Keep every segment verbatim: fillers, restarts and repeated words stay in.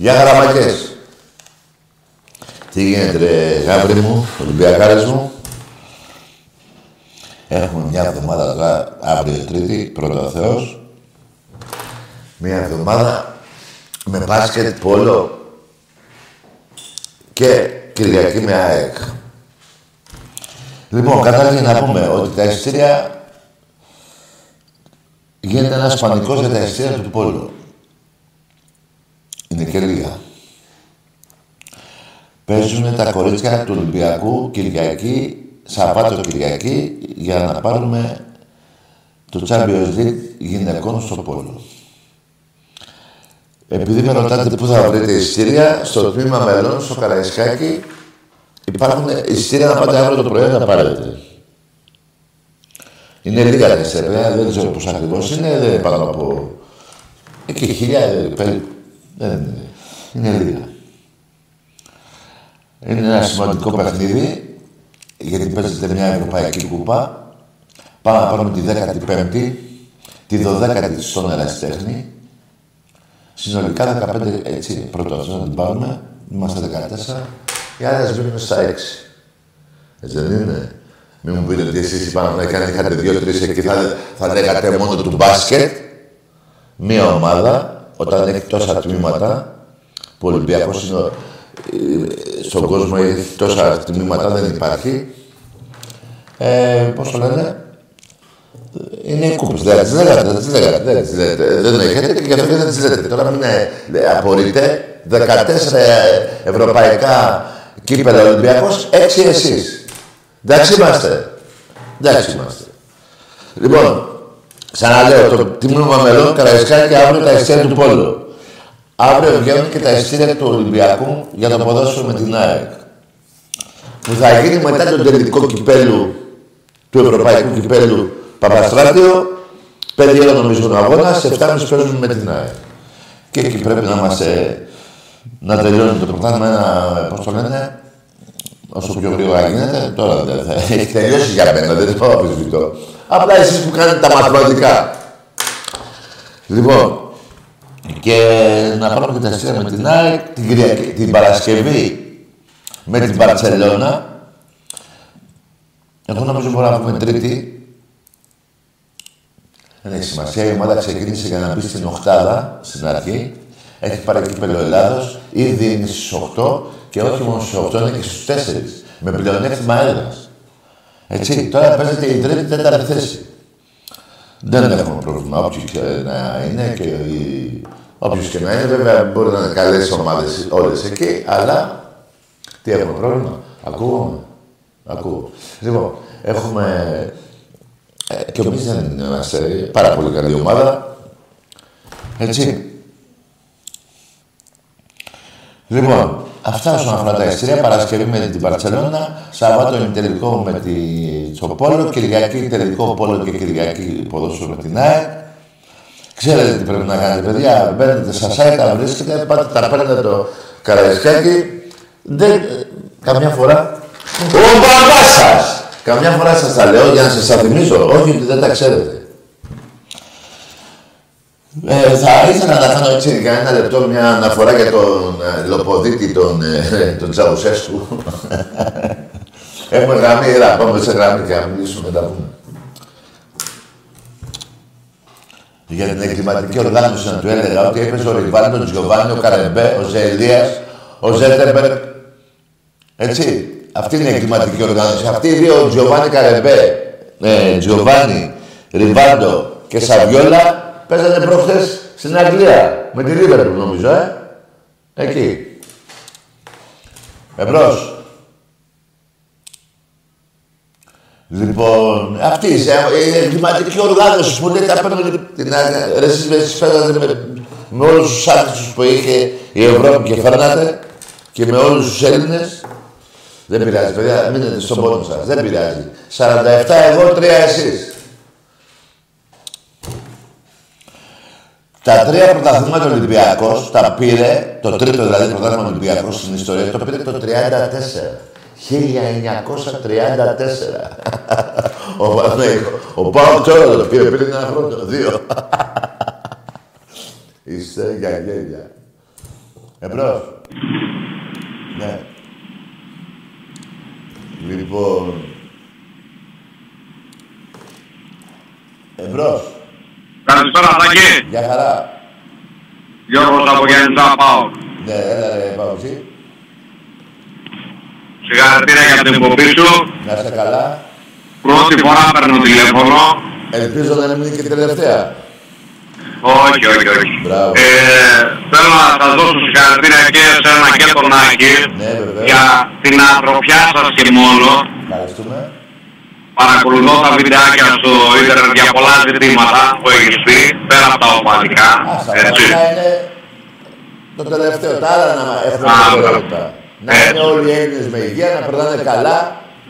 Γεια χαραμακές! Τι γίνεται ρε γάβρι μου, Ολυμπιακάρες μου. Έχουμε μια εβδομάδα τώρα, αύριο Τρίτη, πρώτα ο Θεός. Μια εβδομάδα με μπάσκετ, πόλο και Κυριακή με ΑΕΚ. Λοιπόν, καταρχήν να πούμε ότι τα εισιτήρια γίνεται ένας πανικός για τα εισιτήρια του πόλου. Είναι και λίγα. Παίζουν τα κορίτσια του Ολυμπιακού Κυριακή, Σαββάτο Κυριακή, για να πάρουμε το Champions League γυναικών στο πόλο. Επειδή με ρωτάτε πού θα βρείτε εισιτήρια, στο τμήμα μελών, στο Καραϊσκάκη, υπάρχουν εισιτήρια να πάτε αύριο το πρωί να πάρετε. Είναι λίγα τα εισιτήρια, δεν ξέρω πώς ακριβώς είναι, δεν είναι πάνω από εκεί χίλια περίπου. Δεν είναι. Είναι λίγα. Είναι ένα σημαντικό παιχνίδι, γιατί παίζεται μια ευρωπαϊκή κούπα. Πάμε να πάρουμε τη δέκατη πέμπτη, τη δωδέκατη στον Ερασιτέχνη. Συνολικά δεκαπέντε, έτσι, πρώτα να την πάρουμε. Είμαστε δεκατέσσερα. Οι άλλες μείνουν στα έξι. Έτσι δεν είναι. Μην μου πείτε ότι εσείς οι Παναθηναϊκοί είχατε δύο τρεις εκεί, θα, θα λέγατε μόνο του μπάσκετ. Μια ομάδα. Όταν έχει τόσα τμήματα, που ο Ολυμπιακός είναι, στον κόσμο έχει τόσα τμήματα, δεν υπάρχει. Ε, πώς το λένε, είναι οι κούπες. Δεν τις λέγατε, δεν τις λέγατε, δεν έχετε και γι' αυτό δεν τις λέτε. Τώρα μην απορείτε, δεκατέσσερα ευρωπαϊκά κύπελα Ολυμπιακός, έξι εσείς. Εντάξει είμαστε. Εντάξει είμαστε. Λοιπόν, ξαναλέω, το τμήμα μελών Καραϊσκάκη αύριο τα εισιτήρια του πόλου. Αύριο βγαίνουν και τα εισιτήρια του Ολυμπιακού για το ποδόσφαιρο με την ΑΕΚ. Που θα γίνει μετά τον τελικό κυπέλου του Ευρωπαϊκού Κυπέλου Παπαστράτιο. Πέντε ώρα νομίζω τον αγώνα, σε εφτά και μισή παίζουν με την ΑΕΚ. Και εκεί πρέπει να είμαστε. Να τελειώνει το πρωτάθλημα, πώς το λένε, όσο πιο γρήγορα γίνεται. Τώρα δεν θα έχει τελειώσει για μένα, δεν θα αμφισβητώ. Απλά εσείς που κάνετε τα μαθηματικά. Λοιπόν, και να πάρουμε και τα εισιτήρια με την ΑΕΚ, την, την Παρασκευή με την Μπαρσελόνα. Εγώ νομίζω μπορώ να πούμε Τρίτη. Δεν έχει σημασία, η ομάδα ξεκίνησε για να μπει στην οκτάδα στην αρχή. Έχει πάρει κύπελλο Ελλάδος, ήδη είναι στις οκτώ και όχι μόνο στις οκτώ, είναι και στους τέσσερις. Με πλεονέκτημα έδρας. Έτσι, τώρα παίζεται η τρίτη, τέταρτη θέση. Δεν έχουμε πρόβλημα, όποιος και να είναι και οι... όποιος και να είναι, βέβαια μπορεί να είναι καλές ομάδες όλες εκεί, αλλά τι έχουμε πρόβλημα, ακούγομαι, ακούω. Λοιπόν, έχουμε... Ε, και εμείς δεν είμαστε πάρα πολύ καλή ομάδα, έτσι. Λοιπόν, Αυτά όσον αφορά τα εξτρία, Παρασκευή με την Μπαρσελόνα, Σάββατο ημιτελικό με το Πόλο, Κυριακή τελικό Πόλο και Κυριακή ποδόσφαιρο με την ΑΕΚ. Ξέρετε τι πρέπει να κάνετε, παιδιά. Μπαίνετε στα site, τα βρίσκετε, πάτε, τα παίρνετε το Καραϊσκάκη. Δεν. Καμιά φορά. Ο μπαμπάς σας! Καμιά φορά σας τα λέω για να σας τα θυμίζω. Όχι ότι δεν τα ξέρετε. Ε, θα ήθελα να κάνω έτσι για ένα λεπτό μια αναφορά για τον ε, λοποδίτη, τον, ε, τον Τσαουσέσκου. Έχουμε γραμμή, έλα, πάμε σε γραμμή και να μιλήσουμε, τα πούμε. Για την εγκληματική οργάνωση να του έλεγα ότι έπαιζε ο Ριβάλντο, τον Τζοβάνι, ο Καρεμπέ, ο Ζέλιας, ο Ζέτερμπερ. Έτσι, αυτή είναι η εγκληματική οργάνωση. Αυτοί οι δύο, ο Τζοβάνι Καρεμπέ, ε, Τζοβάνι, Ριβάλντο και Σαβιόλα, παίζανε προχθές στην Αγγλία, με τη Λίβερπουλ νομίζω, ε. Εκεί. Εμπρός. Λοιπόν, αυτή η εγκληματική οργάνωση που λέει τα παίρνουν την αγγλία, με όλους τους άκρους που είχε η Ευρώπη και φέρνατε και με όλους τους Έλληνες. Δεν πειράζει, παιδιά, μείνετε στον πόνο σας, δεν πειράζει. σαράντα επτά εγώ, τρία εσείς. Τα τρία πρωταθλήματα του Ολυμπιακός τα πήρε, το τρίτο δηλαδή πρωτάθλημα του Ολυμπιακού στην ιστορία, το πήρε το τριάντα τέσσερα. χίλια εννιακόσια τριάντα τέσσερα. Ο Βοτανικό. Ο ΠΑΟΚ τώρα το πήρε πριν ένα χρόνο, δύο. Είστε για γέλια. Εμπρός. Ναι. Λοιπόν. Εμπρός. Καλησπέρα, Τάκη. Γεια χαρά. Γιώργος από Γιάννητα, πάω. Ναι, έλα ρε, πάω εσύ. Συγχαρητήρια για την εκπομπή σου. Να είστε καλά. Πρώτη φορά παίρνω τηλέφωνο. Ελπίζω να μην είναι και τελευταία. Όχι, όχι, όχι. Ε, θέλω να σας δώσω συγχαρητήρια και εσένα και τον Άκη. Ναι, βέβαια. Για την ανθρωπιά σας και μόνο. Ευχαριστούμε. Παρακολουθώ τα βιντεάκια στο ίντερνετ για πολλά ζητήματα που έχεις πει, πέρα από τα ομαδικά. Έτσι. Αυτά είναι το τελευταίο. Τα άλλα να έχουμε. Να είναι όλοι οι Έλληνες με υγεία, να περνάνε καλά,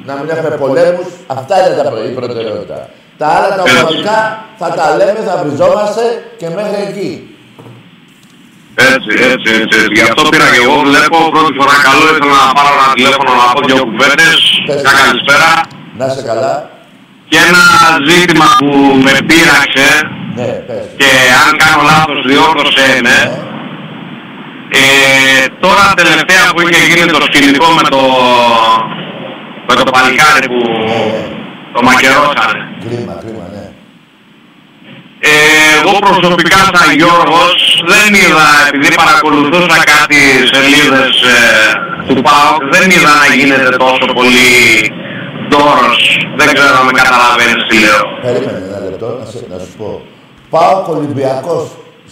να μην έχουμε πολέμους. Αυτά είναι η προτεραιότητα. Τα άλλα τα ομαδικά θα τα λέμε, θα βριζόμαστε και μέχρι εκεί. Έτσι, έτσι, έτσι. Γι' αυτό πήρα και εγώ. Βλέπω πρώτη φορά καλό. Ήθελα να πάρω ένα τηλέφωνο να πω δύο κουβέντες. Μια καλησπέρα. Να είσαι καλά. Και ένα ζήτημα που με πείραξε, ναι, και αν κάνω λάθος διόρθωσέ με, ναι. ε, τώρα τελευταία που είχε γίνει το σκηνικό με το, με το παλικάρι που ναι. το μακερώσανε. Κρίμα, κρίμα, ναι. Ε, εγώ προσωπικά σαν Γιώργος δεν είδα, επειδή παρακολουθούσα κάτι σελίδες ε, του ΠΑΟΚ, δεν είδα να γίνεται τόσο πολύ. Δεν ξέρω να με καταλαβαίνεις τι λέω. Περίμενε ένα λεπτό να, σε, να σου πω. ΠΑΟΚ Ολυμπιακός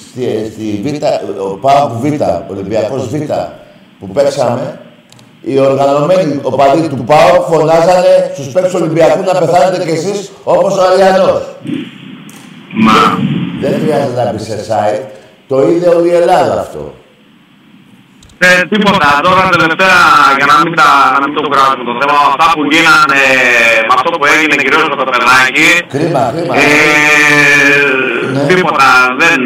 στη, στη Β, ο ΠΑΟΚ Β, Ολυμπιακός Β που παίξαμε, οι οργανωμένοι οπαδοί του ΠΑΟΚ φωνάζανε στους παίκτες Ολυμπιακού να πεθάνετε κι εσείς όπως ο Αλιανός. Μα. Δεν χρειάζεται να μπει σε site. Το είδε όλη η Ελλάδα αυτό. Ε, τίποτα. Τώρα τελευταία, για να μην, τα, να μην το κουράζουμε το θέμα, αυτά που γίνανε με αυτό που έγινε κυρίως με το Περνάκη. Κρίμα, κρίμα. Ε, ναι. Τίποτα. Δεν...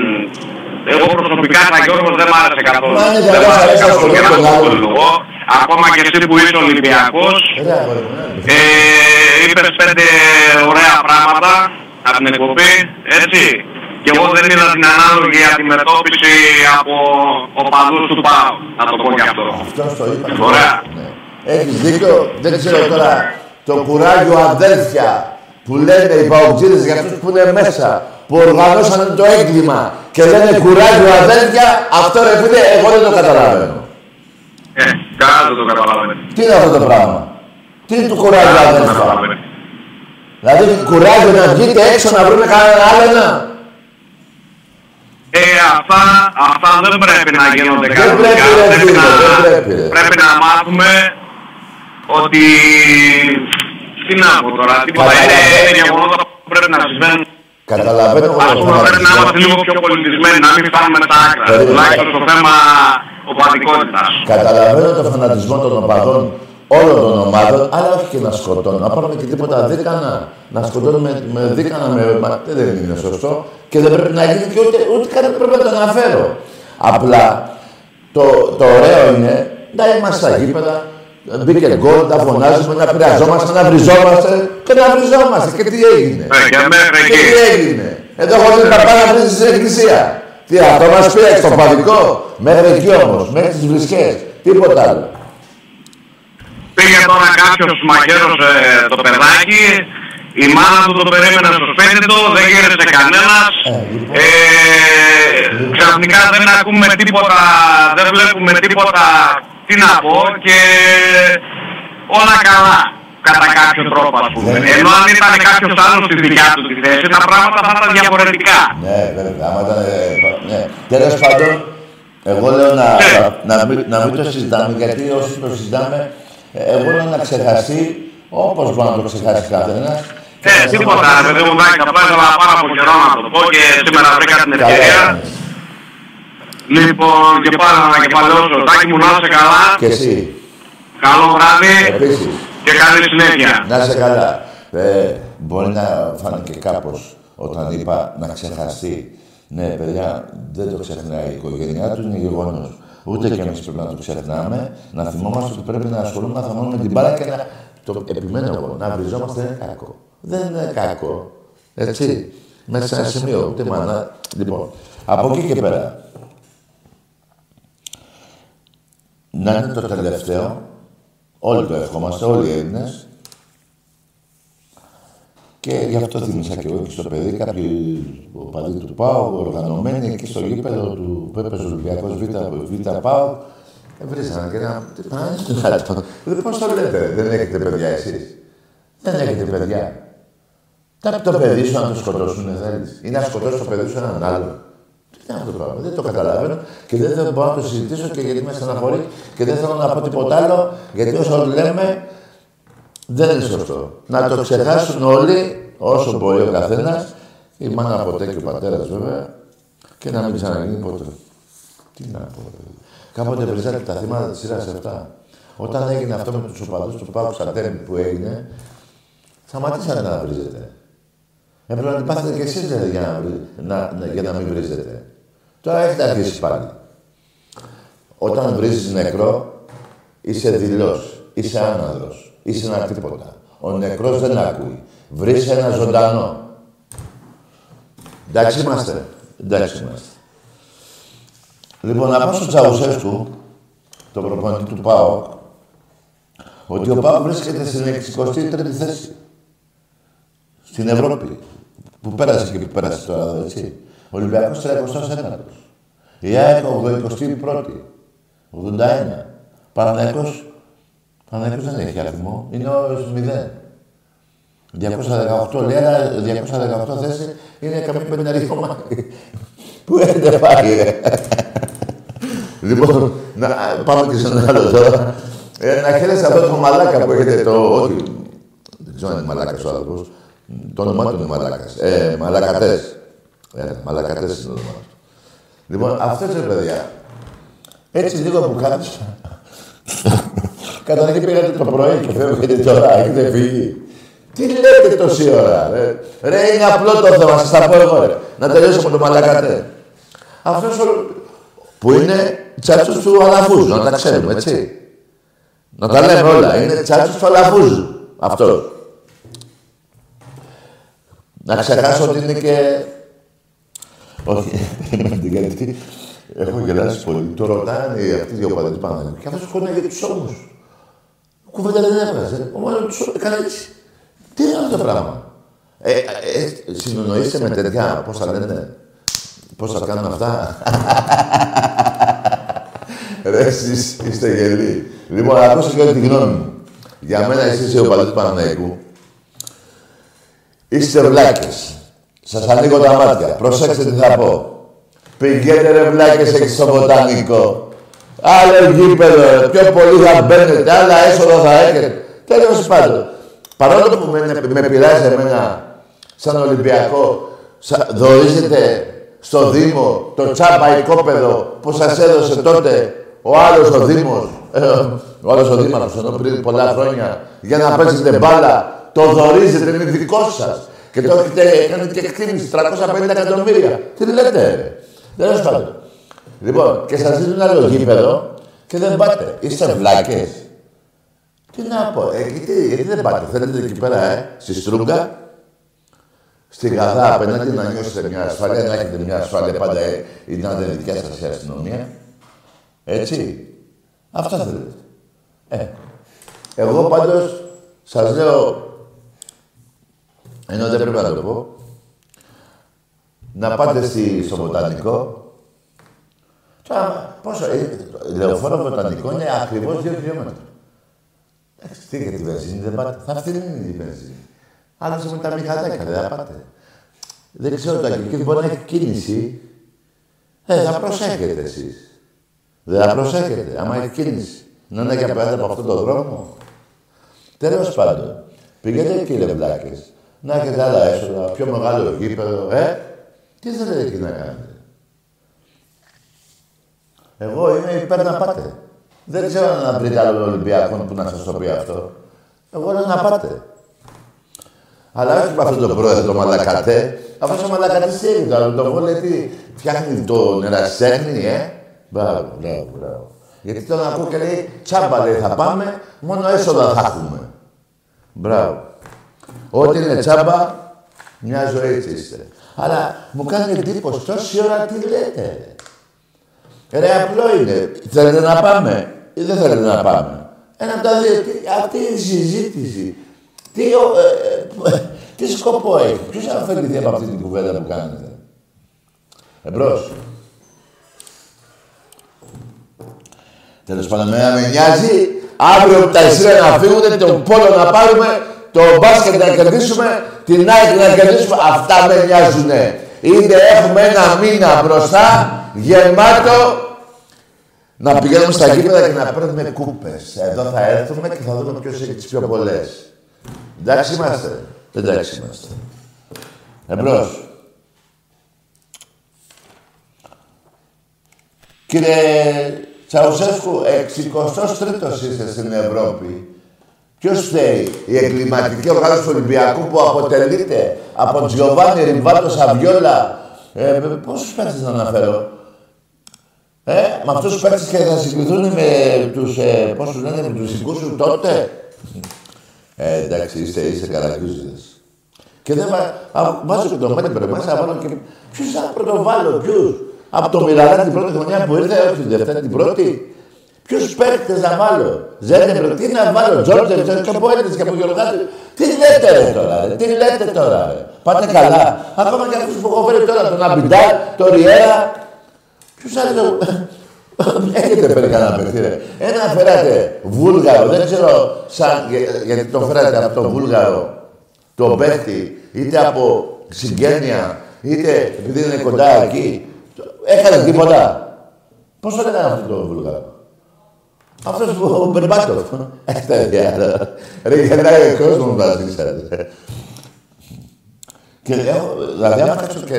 Εγώ προσωπικά τα Γιώργος δεν μ' άρεσε καθόλου. Μα είναι για καθόλου. Ακόμα και εσύ που είσαι Ολυμπιακός. Ε, είπες πέντε ωραία πράγματα από την εκπομπή, έτσι. Και εγώ δεν είδα την ανάλογη αντιμετώπιση από οπαδούς του ΠΑΟΚ. Να το πω και αυτό. Αυτός το είπα. Ωραία. Ναι. Έχεις δίκιο. Δεν ξέρω τώρα το κουράγιο, αδέλφια, που λένε οι παοκτζίδες για αυτούς που είναι μέσα, που οργανώσανε το έγκλημα και λένε κουράγιο, αδέλφια, αυτό ρε φίλε, εγώ δεν το καταλαβαίνω. Ε, καλά δεν το καταλαβαίνω. Τι είναι αυτό το πράγμα. Τι είναι το κουράγιο, αδέλφια. Δηλαδή κουράγιο να βγείτε έξω να βρούμε κανένα άλλο. Ε, αυτά, αυτά δεν πρέπει να γίνονται κανονικά. Πρέπει, να, πρέπει, πρέπει να μάθουμε ότι... Τι να πω τώρα, τίποτα είναι γεγονότα που πρέπει να συμβαίνουν. Καταλαβαίνω. Ακόμα πρέπει να είμαστε λίγο πιο πολιτισμένοι, να μην φτάνουμε τα άκρα. Τουλάχιστον στο θέμα οπαδικότητας. Καταλαβαίνω τον φανατισμό των οπαδών όλων των ομάδων, αλλά όχι και να σκοτώνουν. Να πάρουμε και τίποτα δίκανα. Να σκοτώνουμε με δίκανα με. Δεν είναι σωστό. Και δεν πρέπει να γίνει και ούτε, ούτε κάτι πρέπει να το αναφέρω. Απλά το, το ωραίο είναι να είμαστε στα γήπεδα. Μπήκε γκολ, τα φωνάζουμε, να πειραζόμαστε, να βριζόμαστε και να βριζόμαστε. Και τι έγινε. Και τι έγινε. Εδώ χωρίς να πάμε αυτή στην εκκλησία. Τι αυτό μας πήρε στο παδικό. Μέχρι εκεί όμως, μέχρι τις βρισκές. Τίποτα άλλο. Πήγε τώρα κάποιος μαγείρος το παιδάκι. Η μάνα του το περίμενε στο σπίτι του, δεν γύρισε κανένας. Ξαφνικά δεν ακούμε τίποτα, δεν βλέπουμε τίποτα. Τι να πω και όλα καλά, κατά κάποιο τρόπο ας πούμε. Ναι. Ενώ αν ήταν κάποιος άλλος στη δικιά του τη θέση, τα πράγματα θα ήταν διαφορετικά. Ναι, βέβαια, άμα ήταν... Ναι. Τέλος πάντων, εγώ λέω να, ναι. να, να, μην, να μην το συζητάμε, γιατί όσοι το συζητάμε, εγώ λέω να ξεχαστεί, όπως μπορεί να το ξεχάσει καθένας. Ναι, τίποτα, παιδί μου, εντάξει, απλά ήθελα πάρα πολύ καιρό να το πω και σήμερα βρήκα την ευκαιρία. Λοιπόν, και πάρα να κεφαλαιώσω. Τάκη μου, να είσαι καλά. Και εσύ. Καλό βράδυ. Επίσης. Και καλή συνέχεια. Να είσαι καλά. Ε, μπορεί να φάνηκε κάπως όταν είπα να ξεχαστεί. Ναι, παιδιά, δεν το ξεχνάει η οικογένειά του, είναι γεγονός. Ούτε και εμείς πρέπει να το ξεχνάμε. Να θυμόμαστε ότι πρέπει να ασχολούμαστε να θυμόμαστε την μπάλα και να... Το επιμένω εγώ, να βριζόμαστε δεν είναι κακό. Δεν είναι κακό. Έτσι. Μέσα σε ένα σημείο, ούτε μάνα. Λοιπόν, από εκεί και πέρα. Να είναι το τελευταίο, όλοι το ευχόμαστε, όλοι οι Έλληνες. Και γι' αυτό θύμισα και εγώ και στο παιδί, κάποιοι οπαδοί του ΠΑΟΚ, οργανωμένοι εκεί στο γήπεδο του Πέπεζο Ολυμπιακός Β' ΠΑΟΚ, βρίσανε και ένα... Δηλαδή πώς το λέτε, δεν έχετε παιδιά εσείς. Δεν έχετε παιδιά. Το παιδί σου να το σκοτώσουνε θέλεις, ή να σκοτώσεις το παιδί σου έναν άλλον. Τι είναι αυτό το πράγμα, δεν το καταλαβαίνω και δεν θέλω να το συζητήσω και γιατί με στεναχωρεί και δεν θέλω να πω τίποτα άλλο γιατί όσο λέμε δεν είναι σωστό. Να το ξεχάσουν όλοι όσο μπορεί ο καθένας, η μάνα ποτέ και ο πατέρας βέβαια και να μην ξαναγίνει ποτέ. Τι να πω. Κάποτε βριζάτε τα θύματα της σειράς επτά. Όταν έγινε αυτό με τους οπαδούς του ΠΑΟΚ στα τέρμι που έγινε, σταματήσατε να βρίζετε. Έπρεπε να πάθετε και εσείς για να, να, να, για να μην βρίζετε. Τώρα έχετε αρχίσει πάλι. Όταν βρίζεις νεκρό, είσαι δειλός, είσαι άναδρος, είσαι ένα τίποτα. Ο νεκρός δεν ακούει. Βρεις ένα ζωντανό. Εντάξει είμαστε. Εντάξει είμαστε. Λοιπόν, να πάω στον Τσαουσέσκου, τον προπονητή του ΠΑΟΚ, ότι ο ΠΑΟΚ βρίσκεται στην εξηκοστή τρίτη θέση. Στην Ευρώπη. Που πέρασε και που πέρασε τώρα, έτσι. Ο Ολυμπιακός τριακοστός ένατος. Η ΑΕΚ εικοστή πρώτη. ογδόντα ένα. Παναθηναϊκός. Παναθηναϊκός δεν έχει αριθμό. Είναι όρος μηδέν. διακόσια δεκαοκτώ λέει, αλλά διακόσια δεκαοκτώ θέση είναι καμία πενταρικό μάχη. Πού έχετε πάει, ε. Λοιπόν, να πάμε και στον άλλο τώρα. Να χαίρεστε αυτό το μαλάκα που έχετε το... Όχι. Δεν ξέρω αν είναι μαλάκας ο άνθρωπος. Το όνομά του είναι Μαλακατές. Ε, Μαλακατές. Ε, Μαλακατές είναι το όνομά του. Λοιπόν, αυτές είναι παιδιά. Έτσι λίγο που κάθισα. Καταρχήν πήγατε το πρωί και φεύγετε τώρα, έχετε φύγει. Τι λέτε τόση ώρα, ρε. Ρε, είναι απλό το θέμα, σας τα πω εγώ, ρε. Να τελειώσουμε το Μαλακατές. Αυτός που είναι τσάτσος του Αλαβούζου, να τα ξέρουμε, έτσι. Να τα λέμε όλα. Είναι τσάτσος του Αλαβούζου. Αυτό. Να ξεχάσω ότι είναι και... Όχι, γιατί έχω γελάσει πολύ. Το ρωτάνε αυτοί οι δύο πατέρες πάνω. Και αυτός κοντά για τους ώμους. Κουβέντα δεν έβγαζε. Ο μάλλον τους ώμους έκανε έτσι. Τι είναι αυτό το πράγμα. Συνονοείστε με τέτοια, πώς θα λένε, πώς θα κάνουν αυτά. Ρε, εσείς είστε γελοί. Λοιπόν, ακούστε και την γνώμη μου. Για μένα εσείς είσαι ο πατέρας του Παναθηναϊκού. Είστε βλάκες. Σας ανοίγω τα μάτια. Προσέξτε τι θα πω. Πηγαίνετε ρε βλάκες εκεί στο Βοτανικό. Άλλο γήπεδο, πιο πολύ θα μπαίνετε, άλλα έσοδα θα έχετε. Τέλος πάντων. Παρόλο που με, με πειράζει εμένα σαν Ολυμπιακό δορίζετε στο Δήμο το τσάμπαϊκόπεδο που σας έδωσε τότε ο άλλος ο Δήμος, ε, ο άλλος ο Δήμαρχος ενώ πριν πολλά χρόνια, για να παίζετε μπάλα, το δορίζετε, είναι δικό σας. Και το έχετε και εκτίμηση, τριακόσια πενήντα εκατομμύρια. Τι λέτε, δεν έσφαλε. Λοιπόν, και σας δίνουν άλλο γήπεδο και δεν πάτε. Είστε βλάκες. Τι να πω, ε, γιατί, γιατί δεν πάτε, θέλετε εκεί πέρα, ε, στη Στρούγκα, στη Γαδά, απέναντι να νιώσετε μια ασφάλεια, να έχετε μια ασφάλεια πάντα, ε, ή να είναι δικιά σας η αστυνομία. Έτσι. Αυτά θέλετε. Ε. Εγώ πάντως σας λέω, ενώ δεν πρέπει να το πω, να πάτε στη, στο Βοτανικό. Τώρα, πόσο, λεωφόρο Βοτανικό είναι ακριβώς δύο χιλιόμετρα. Εντάξει, τι για τη βενζίνη δεν πάτε. Θα φτύνει η βενζίνη. Άλλωστε με τα μηχανάκια δεν θα πάτε. Δεν ξέρω, τα εκεί μπορεί να έχει κίνηση. Ε, θα προσέχετε εσείς. Δεν θα προσέχετε, άμα έχει κίνηση. Να είναι και απέναντι από αυτόν τον δρόμο. Τέλος πάντων, πηγαίνετε κύριε βλάκες, να έχετε άλλα έσοδα, πιο μεγάλο γήπεδο, ε. Τι θέλετε εκεί να κάνετε. Εγώ είμαι υπέρ να πάτε. Δεν ξέρω να βρείτε άλλων Ολυμπιακών που να σας το πει αυτό. Εγώ λέω να πάτε. Αλλά όχι με αυτόν τον πρόεδρο, τον Μαλακατέ. Αυτός ο Μαλακατής τι έγινε, τον βόλε τι φτιάχνει τον ερασιτέχνη, ε. Μπράβο, μπράβο, μπράβο. Γιατί τον ακούω και λέει, τσάμπα λέει, θα πάμε, μόνο έσοδα θα έχουμε. Μπράβο. Ό,τι είναι τσάμπα, μια ζωή έτσι είστε. Αλλά μου κάνει εντύπωση τόση ώρα τι λέτε. Ρε, απλό είναι. Θέλετε να πάμε ή δεν θέλετε να πάμε. Ένα από τα δύο. Αυτή η συζήτηση. Τι, ε, ε, τι σκοπό έχει. Ποιος αφαιρεθεί από αυτή την κουβέντα που κάνετε. Εμπρός. Τέλος πάντων, με νοιάζει. Αύριο τα Ισραήλ να φύγουν, τον πόλο να πάρουμε, το μπάσκετ να κερδίσουμε, την ΑΕΚ να κερδίσουμε. Αυτά με νοιάζουνε. Είτε έχουμε ένα μήνα μπροστά, γεμάτο, να πηγαίνουμε στα γήπεδα και να παίρνουμε κούπες. Εδώ θα έρθουμε και θα δούμε ποιος έχει τις πιο πολλές. Εντάξει είμαστε. Εντάξει είμαστε. Εμπρός. Κύριε Τσαουσέσκου, εξηκοστός τρίτος είστε στην Ευρώπη. Ποιος θέλει, η εγκληματική οργάνωση του Ολυμπιακού που αποτελείται από Τζοβάνι, Ριβάλντο, Σαβιόλα. Ε, πόσους παίκτες να αναφέρω. Ε, με αυτούς τους παίκτες και θα συγκριθούν με τους, ε, πώς τους λένε, με τους δικούς σου τότε. Ε, εντάξει, είστε, είστε καρακιούζιδες. Και δεν βάζω και το μέτωπο μέσα, βάλω και... Ποιους θα πρωτοβάλλω, ποιους. Από το Μιραλά την πρώτη χρονιά που ήρθε, όχι την δεύτερη, την πρώτη. Ποιους παίκτες να βάλω. Ζέτερμπερ, τι να βάλω, Τζόρτερ, και από Έλληνες και από Γεωργάτες. Τι λέτε ρε, τώρα, ρε. Τι λέτε τώρα, ρε. Πάτε καλά. Ακόμα και αυτούς που έχω φέρει τώρα, τον Αμπιντάλ, τον Ριέρα. Ποιους άλλου... Έχετε φέρει κανένα παιδί, ρε. Ένα φέρατε Βούλγαρο, δεν ξέρω σαν... γιατί τον φέρατε από τον Βούλγαρο, τον παίχτη, είτε από συγγένεια, είτε επειδή είναι κοντά εκεί. Έχατε τίποτα. Πώς τον έκανε αυτό το Βούλγαρο. Αυτός ο Μπερμπάτοφ. Έχετε διάλογο. Ρε, γεννάει ο κόσμος να ζήσατε. Και δηλαδή, άμα κάτσουμε και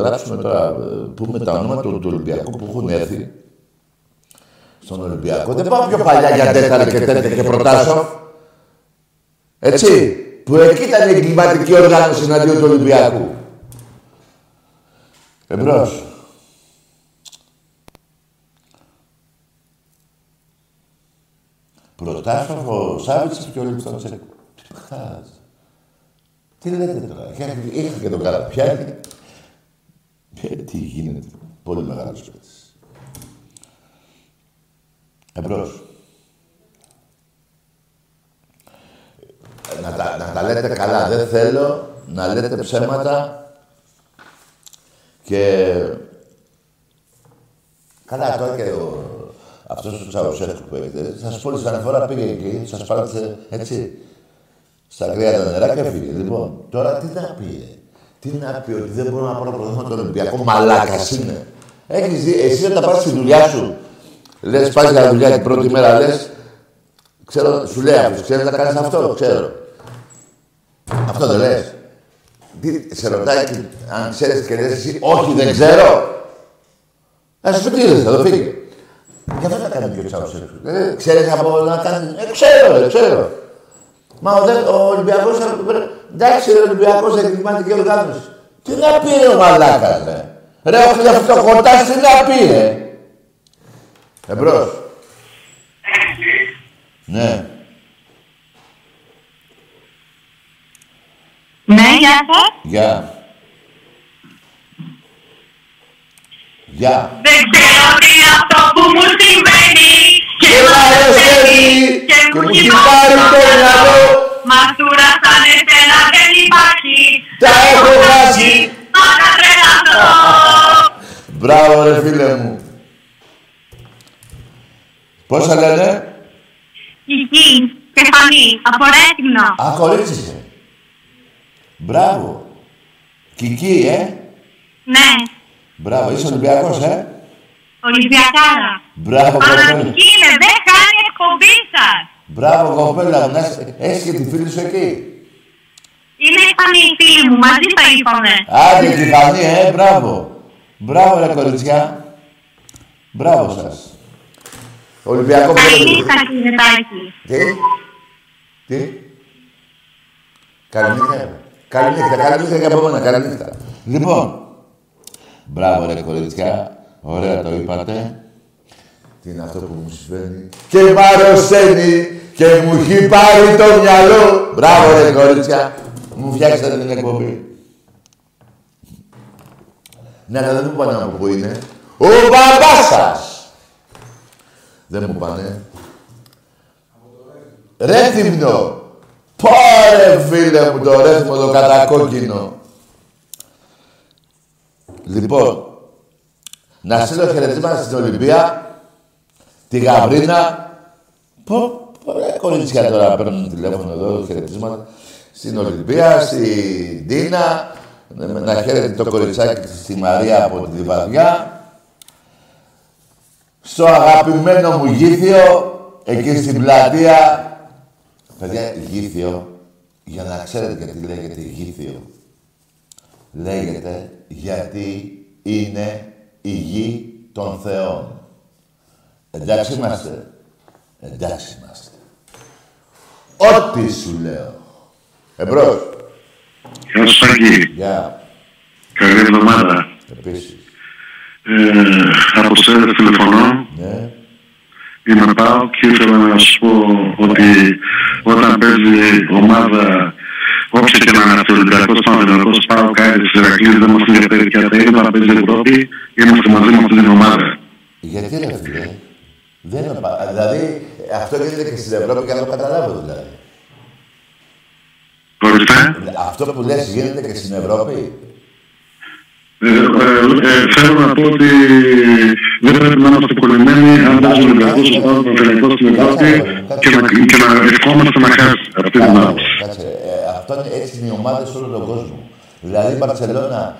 γράψουμε τώρα, πούμε τα ονόματα του Ολυμπιακού που έχουν έρθει στον Ολυμπιακό, δεν πάω πιο παλιά για τέταρτη και τέταρτη και προτάσω. Έτσι, που εκεί ήταν η εγκληματική οργάνωση εναντίον του Ολυμπιακού. Εμπρός. Προτάσω ο Σάβιτς και ο Λιπτοτσέκου. Τι παχτάζει. Τι λέτε τώρα, είχα και τον Καραπιάκη. Τι γίνεται, πολύ μεγάλος παίκτης. Εμπρός. Να τα, να τα λέτε καλά, δεν θέλω να λέτε ψέματα και... Καλά, τώρα και ο... αυτός ο Τσαουσέσκου που έχετε, σας πω σαν φορά πήγε εκεί, σας πάρατε έτσι. Στα κρύα τα νερά και έφυγε. Λοιπόν, τώρα τι να πει, τι να πει, ότι δεν μπορώ να πάρω πρωτάθλημα τον Ολυμπιακό, μαλάκας είναι. Έχεις δει, εσύ όταν πας στη δουλειά σου, λες, πας για δουλειά την πρώτη μέρα, λες, ξέρω, σου λέει αυτός, ξέρεις να κάνεις αυτό, ξέρω. Αυτό δεν λες. Σε ρωτάει αν ξέρεις και λες εσύ, όχι, δεν ξέρω. Να σου πει, θα το φύγει. Γι' αυτό θα κάνει και ο Τσαουσέσκου. Ξέρεις από να κάνει. Ε, ξέρω, δεν ξέρω. Μα ο Ολυμπιακός θα πρέπει. Εντάξει, ο Ολυμπιακός θα εκτιμάται και ο Γάμος. Τι να πει ο μαλάκας, ρε. Ρε, όχι να φτωχοντάς, τι να πει, ρε. Εμπρός. Ναι. Ναι, γεια σας. Γεια. Γεια. Δεν ξέρω τι αυτό που μου συμβαίνει και μ' αρρωσταίνει και μου κοιμάρει το λαό. Μα σούρα σαν εσένα δεν υπάρχει. Τα έχω χάσει. Μα να τρελαθώ. Μπράβο ρε φίλε μου. Πώς θα λένε? Κική, Στεφανή, από Ρέθυμνο. Α, χωρίτσισε. Μπράβο. Κική, ε. Ναι. Μπράβο. Είσαι Ολυμπιακός, ε. Ολυμπιακάρα. Μπράβο, κοπέλα. Παναθηναϊκέ, δεν κάνει εκπομπή σας. Μπράβο, κοπέλα. Έχεις και τη φίλη σου εκεί. Είναι η Φανή η φίλη μου. Μαζί τα είπαμε. Άντε, τη Φανή, ε. Μπράβο. Μπράβο, ρε κοριτσιά. Μπράβο σας. Ολυμπιακό παιδί. Τι. Τι. Καληνύχτα. Καληνύχτα, καληνύχτα και από μένα, καληνύχτα. Λοιπόν, μπράβο ρε κορίτσια, ωραία το είπατε. Τι είναι αυτό που μου συμβαίνει. Και μ' αρρωσταίνει και μου έχει πάρει το μυαλό. Μπράβο ρε κορίτσια, μου φτιάξατε την εκπομπή. Ναι, αλλά δεν μου πάνε να μου πού είναι. Ο μπαμπάς σας. Δεν μου πάνε. Ρέθυμνο. Πόρε φίλε μου, το ρεύμα το κατακόκκινο. Λοιπόν, να στείλω χαιρετίσματα στην Ολυμπία, τη Γαβρίνα. Πω, ρε κορίτσια τώρα παίρνουν τηλέφωνο εδώ, χαιρετίσματα. Στην Ολυμπία, στην Ντίνα. Να χαίρεται το κοριτσάκι στη Μαρία από τη Βαδιά. Στο αγαπημένο μου Γήθιο, εκεί στην πλατεία. Παιδιά, Γήθιο, για να ξέρετε γιατί λέγεται Γήθιο. Λέγεται γιατί είναι η γη των Θεών. Εντάξει είμαστε. Εντάξει είμαστε. Ό,τι σου λέω. Εμπρός. Γεια σας, Σάκη. Γεια. Καλή εβδομάδα. Επίσης. Ε, από σένα τηλεφωνώ. Ναι. Είμαι ΠΑΟΚ και ήθελα να σου πω ότι όταν παίζει ομάδα, όποια και να είναι, Ολυμπιακός, Παναθηναϊκός, ΠΑΟΚ, ΑΕΚ, Ηρακλής, δεν μας ενδιαφέρει και ατέλειπα, όταν παίζει Ευρώπη, είμαστε μαζί με αυτή την ομάδα. Γιατί ρε φίλε, δεν είναι πα... Δηλαδή, αυτό γίνεται και στην Ευρώπη και να το καταλάβω δηλαδή. Κορυφέ. Αυτό που λες γίνεται και στην Ευρώπη. Ε, ε, ε, θέλω να πω ότι δεν πρέπει να είμαστε κολλημένοι αν δεν ζουν λιγούς ο Πάδος Παναθηναϊκός στην Ευρώπη και να ευχόμαστε να χάσει αυτή την άποψη. Κάτσε, αυτό έτσι είναι οι ομάδες σε όλο τον κόσμο. Δηλαδή η Μπαρσελόνα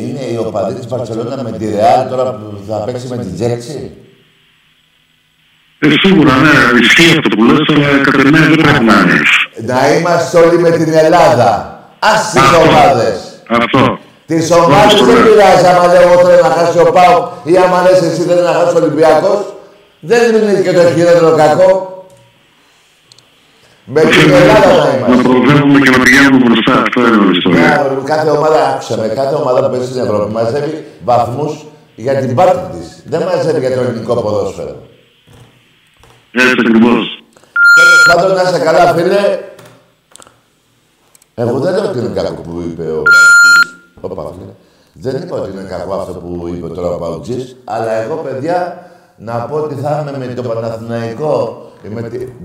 είναι η οπαδή της Μπαρσελόνα με τη Ρεάλ τώρα που θα παίξει με την Τζέλσι. Ε, σίγουρα, ναι, ισχύει αυτό που λες, αλλά κατά την δεν πρέπει να είναι. Να είμαστε όλοι με την Ελλάδα. Ας τις ομάδες. Αυτό. Τις ομάδες δεν πειράζει άμα λέω εγώ θέλω να χάσει ο ΠΑΟΚ ή άμα λες εσύ θέλει να χάσει ο Ολυμπιακός. Δεν είναι και το χειρότερο κακό. Με την Ελλάδα να είμαστε. Να προβλέπουμε και να πηγαίνουμε μπροστά. Αυτό είναι όλη η ιστορία. Κάθε ομάδα, άκουσα με, κάθε ομάδα που παίζει στην Ευρώπη μαζεύει βαθμούς για την πάρτη της. Δεν μαζεύει για το ελληνικό ποδόσφαιρο. Έτσι ακριβώς. Τέλος πάντων, να είσαι καλά φίλε. Εγώ δεν λέω ότι είναι κακό που είπε ο... Δεν είπα ότι είναι κακό αυτό που είπε τώρα ο Παουτζής, αλλά εγώ παιδιά να πω ότι θα είμαι με το Παναθηναϊκό.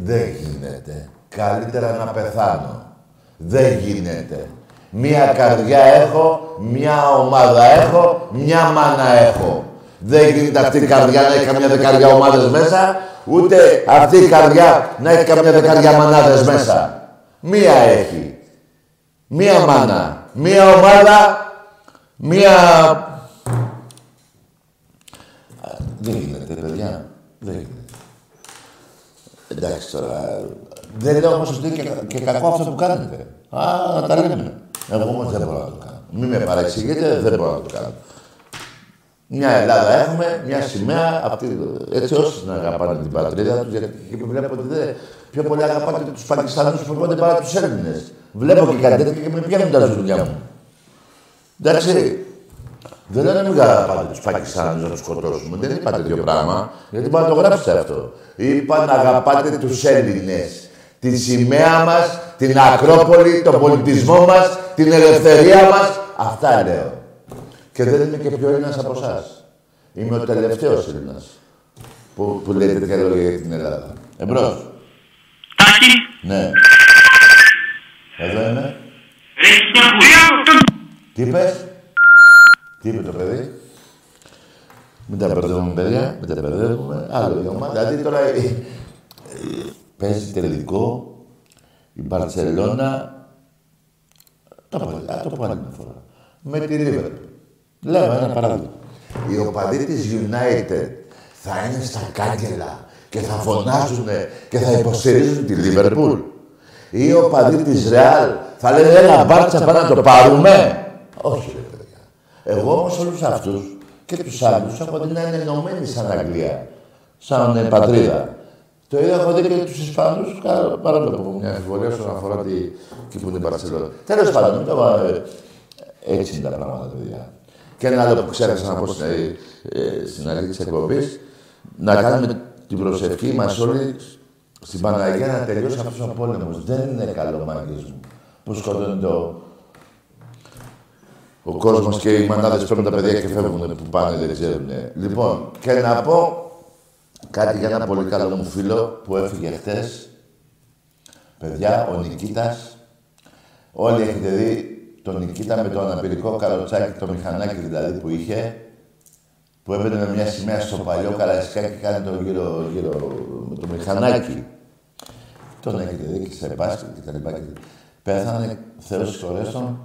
Δεν γίνεται. Καλύτερα να πεθάνω. Δεν γίνεται. Μία καρδιά έχω, μία ομάδα έχω, μία μάνα έχω. Δεν γίνεται αυτή η καρδιά να έχει καμιά δεκαριά ομάδες μέσα, ούτε αυτή η καρδιά να έχει καμιά δεκαριά μανάδες μέσα. Μία έχει. Μία μάνα. Μία ομάδα, μία... Δεν γίνεται, παιδιά. Δεν γίνεται. Εντάξει τώρα. Δεν λέω όμως ότι είναι και κακό αυτό που κάνετε. Α, τα λέμε. Εγώ όμως δεν μπορώ να το κάνω. Μην με παρεξηγείτε, δεν μπορώ να το κάνω. Μια Ελλάδα έχουμε, μια σημαία, έτσι όσοι να αγαπάνε την πατρίδα τους, γιατί βλέπω ότι πιο πολύ αγαπάτε τους Πακιστανούς που πηγαίνουν παρά τους Έλληνες. Βλέπω και κάτι τέτοιο και με πιάνουν τα ζουλιά μου. Εντάξει. Δεν είναι μην αγαπάτε τους Πακιστανούς να τους σκοτώσουμε. Δεν είπατε τέτοιο πράγμα, γιατί μπορεί να το γράψετε αυτό. Είπα να αγαπάτε τους Έλληνες, τη σημαία μας, την Ακρόπολη, τον πολιτισμό μας, την ελευθερία μας. Αυτά λέω. Και δεν είμαι και πιο Έλληνας από εσάς. Είμαι ο τελευταίος Έλληνας που, που λέει τέτοια λόγια για την Ελλάδα. Εμπρός. Τάκη. Ναι. Εδώ είμαι. Έχεις μια πουλιά. Τι είπες. Τι είπε το παιδί. Μην τα μπερδεύουμε, παιδιά. Μην τα μπερδεύουμε. Άλλο η ομάδα. Δηλαδή τώρα παίζει τελικό η Μπαρσελόνα. Το πω άλλη μια φορά. Με τη Ριβάλντο. Λέω ένα παράδειγμα. Οι οπαδοί της United θα είναι στα κάγκελα και θα φωνάζουν και θα υποστηρίζουν τη Liverpool. Οι οπαδοί της Real θα λένε ένα μπάρτσα πάνω να το πάρουμε. Όχι, ρε παιδιά. Εγώ όμως όλους αυτούς και τους άλλους έχω δει να είναι ενωμένοι σαν Αγγλία, σαν πατρίδα. Το ίδιο έχω δει και τους Ισπανούς, παρόλο που μια εμφιβολία όσον αφορά την που είναι Μπαρσελόνα. Τέλος πάντων, έτσι είναι τα πράγματα, παιδιά. Και ένα άλλο που ξέχασα να πω στην αρχή της εκπομπής, να κάνουμε την προσευχή μας όλοι στην Παναγία να τελειώσει αυτός ο πόλεμος. Δεν είναι καλό μάγκες μου που σκοτώνει το... ο κόσμος και οι μανάδες παίρνουν τα παιδιά και φεύγουν που πάνε, δεν ξέρουν. Λοιπόν, και να πω κάτι για ένα πολύ καλό μου φίλο που έφυγε χτες. Παιδιά, ο Νικίτας. Όλοι έχετε δει τον Νικίτα με το αναπηρικό καροτσάκι, το μηχανάκι δηλαδή που είχε, που έπαιρνε με μια σημαία στο παλιό Καραϊσκάκη και κάνει τον γύρο, γύρο με το μηχανάκι. Τον έχετε δει και σε μπάσκετ και τα λοιπά. Πέθανε, Θεός συγχωρέσον,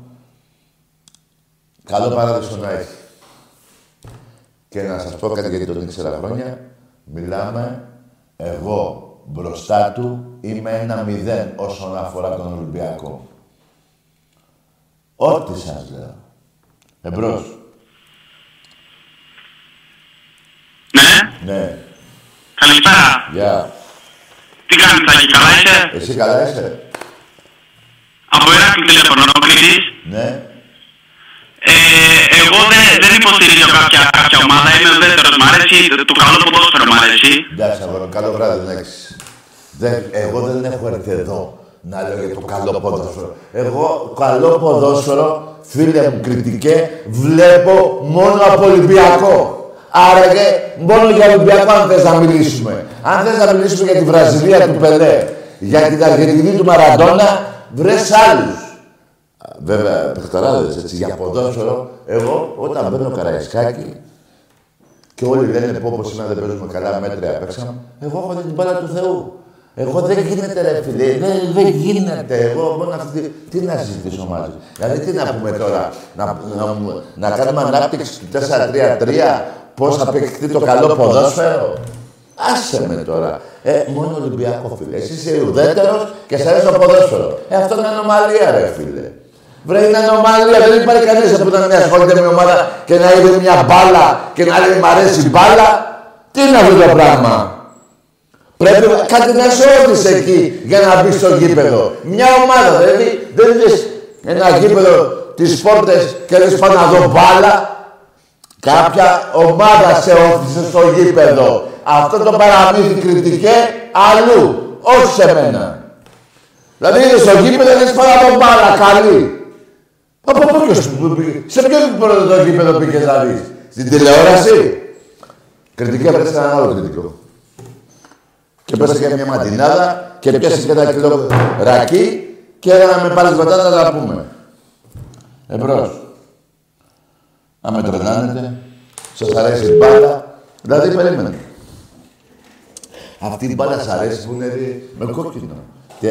καλό παράδεισο να έχει. Και να σας πω κάτι γιατί τον ήξερα χρόνια, μιλάμε, εγώ μπροστά του είμαι ένα μηδέν όσον αφορά τον Ολυμπιακό. Ό,τι σας λέω. Εμπρός. Ναι. Ναι. Καλησπέρα. Γεια. Τι κάνεις, Τάκη, καλά είσαι. Εσύ καλά είσαι. Από Ηράκλειο τηλεφωνώ, Κλήτης. Ναι. Ε, εγώ δεν, δεν υποστηρίζω κάποια, κάποια ομάδα, είμαι ο δεύτερος, μ' αρέσει, το καλό που δώσω μ' αρέσει. Εντάξει, αγόρι, καλό βράδυ, εντάξει. Εγώ δεν έχω έρθει εδώ να λέω για το καλό ποδόσφαιρο. Εγώ, καλό ποδόσφαιρο, φίλε μου κριτικέ, βλέπω μόνο από Ολυμπιακό. Άραγε, μόνο για Ολυμπιακό αν θες να μιλήσουμε. Αν θες να μιλήσουμε για τη Βραζιλία του Πελέ, για την Αργεντινή του Μαραντόνα, βρες άλλους. Βέβαια, παιχταράδες, έτσι, για ποδόσφαιρο, εγώ, όταν μπαίνω Καραϊσκάκη, και όλοι λένε πω πως σήμερα δεν παίζουμε καλά, μέτρια παίξαμε, εγώ έχω την μπάλα του Θεού. Εγώ δεν γίνεται ρε φίλε, δεν, δεν γίνεται. Εγώ μόνο αυτή τη... Τι να συζητήσω μαζί. Δηλαδή τι να πούμε τώρα, να, να, να, να κάνουμε ανάπτυξη του τέσσερα τρία τρία, πώς θα παιχτεί το καλό ποδόσφαιρο. Άσε με τώρα. Ε, μόνο Ολυμπιακό φίλε. Εσύ είσαι ουδέτερος και σ' αρέσει το ποδόσφαιρο. Ε, αυτό είναι ανομαλία ρε φίλε. Βρε, είναι ανομαλία. Δεν υπάρχει κανείς που να μην ασχολείται με ομάδα και να είδε μια μπάλα και να λέει μ' αρέσει μπάλα. Τι είναι αυτό το πράγμα. Πρέπει κάτι να σε όρθισε εκεί για να μπει στο γήπεδο. Μια ομάδα δηλαδή, δεν δεις ένα γήπεδο τις πόρτες και λες πάνω να δω μπάλα. Κάποια ομάδα σε όρθισε στο γήπεδο. Αυτό το παραμύθι κριτικέ αλλού, όχι σε μένα. Δηλαδή είναι στο γήπεδο και λες πάνω να δω μπάλα, καλή. Από πού και σου πήγε, σε ποιο πρώτο γήπεδο πήγες να δεις. Στην τηλεόραση. Κριτικέ πρέπει να είναι άλλο κριτικό. Και πέσα για μια μαντινάδα και πιάσει και ένα κιλό ρακί και να με πάρεις μετά να τα πούμε. Εμπρός. Να με τρελάνετε, σας αρέσει η μπάλα, δηλαδή περίμενε. Αυτή η μπάλα σας αρέσει που είναι με κόκκινο.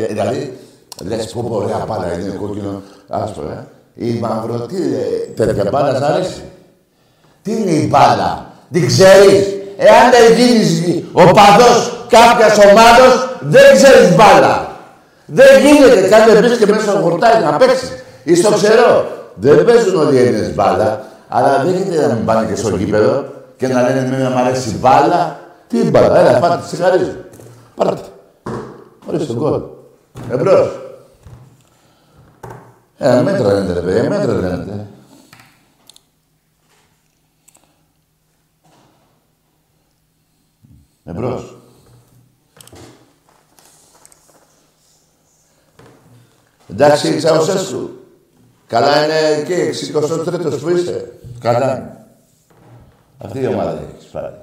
Δηλαδή, λες πω πω ωραία μπάλα είναι κόκκινο, άσπρο, ε. Η μαυρωτή τέτοια μπάλα σας αρέσει. Τι είναι η μπάλα, την ξέρεις. Εάν δεν γίνεις οπαδός κάποιας ομάδος, δεν ξέρεις μπάλα. Δεν γίνεται. Κάντε μπεις και μέσα στο χορτάρι να παίξεις. Ή στο ξέρω. Δεν παίζουν όλοι οι Έλληνες μπάλα, αλλά δεν γίνεται να μην πάνε και στο γήπεδο και να λένε με να μ' αρέσει μπάλα. Τι μπάλα, έλα, πάτε, σε χαρίζω. Πάρτε. Ορίστε τον κόλ. Εμπρός. Ε, μέτρα λένε, ρε παιδιά, μέτρα λένε. Εμπρός. Εντάξει, Τσαουσέσκου. Καλά είναι και εξηκοστός τρίτος που είστε. Καλά είναι. Αυτή η ομάδα έχεις πάρει.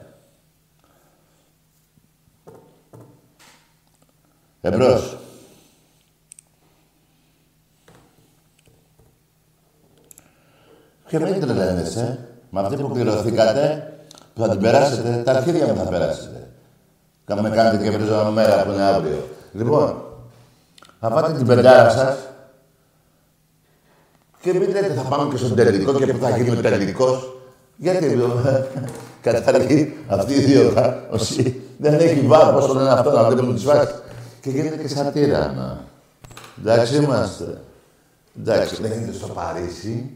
Εμπρός. Και μην τρελαίνεσαι. Με αυτή που κληρωθήκατε, που θα την περάσετε, τα αρχίδια μου θα περάσετε. Θα με κάνετε και πριν μέρα που είναι αύριο. Λοιπόν, θα πάτε την πεντάρα σας και μην λέτε θα πάμε και στον τελικό και που θα γίνει ο τελικός. Γιατί καταργεί αυτή η δύο όσοι δεν έχει βάρος όσο είναι αυτό να βλέπουμε τις φάσεις. Και γίνεται και σατήρα, να. Εντάξει είμαστε. Εντάξει, δεν γίνεται στο Παρίσι.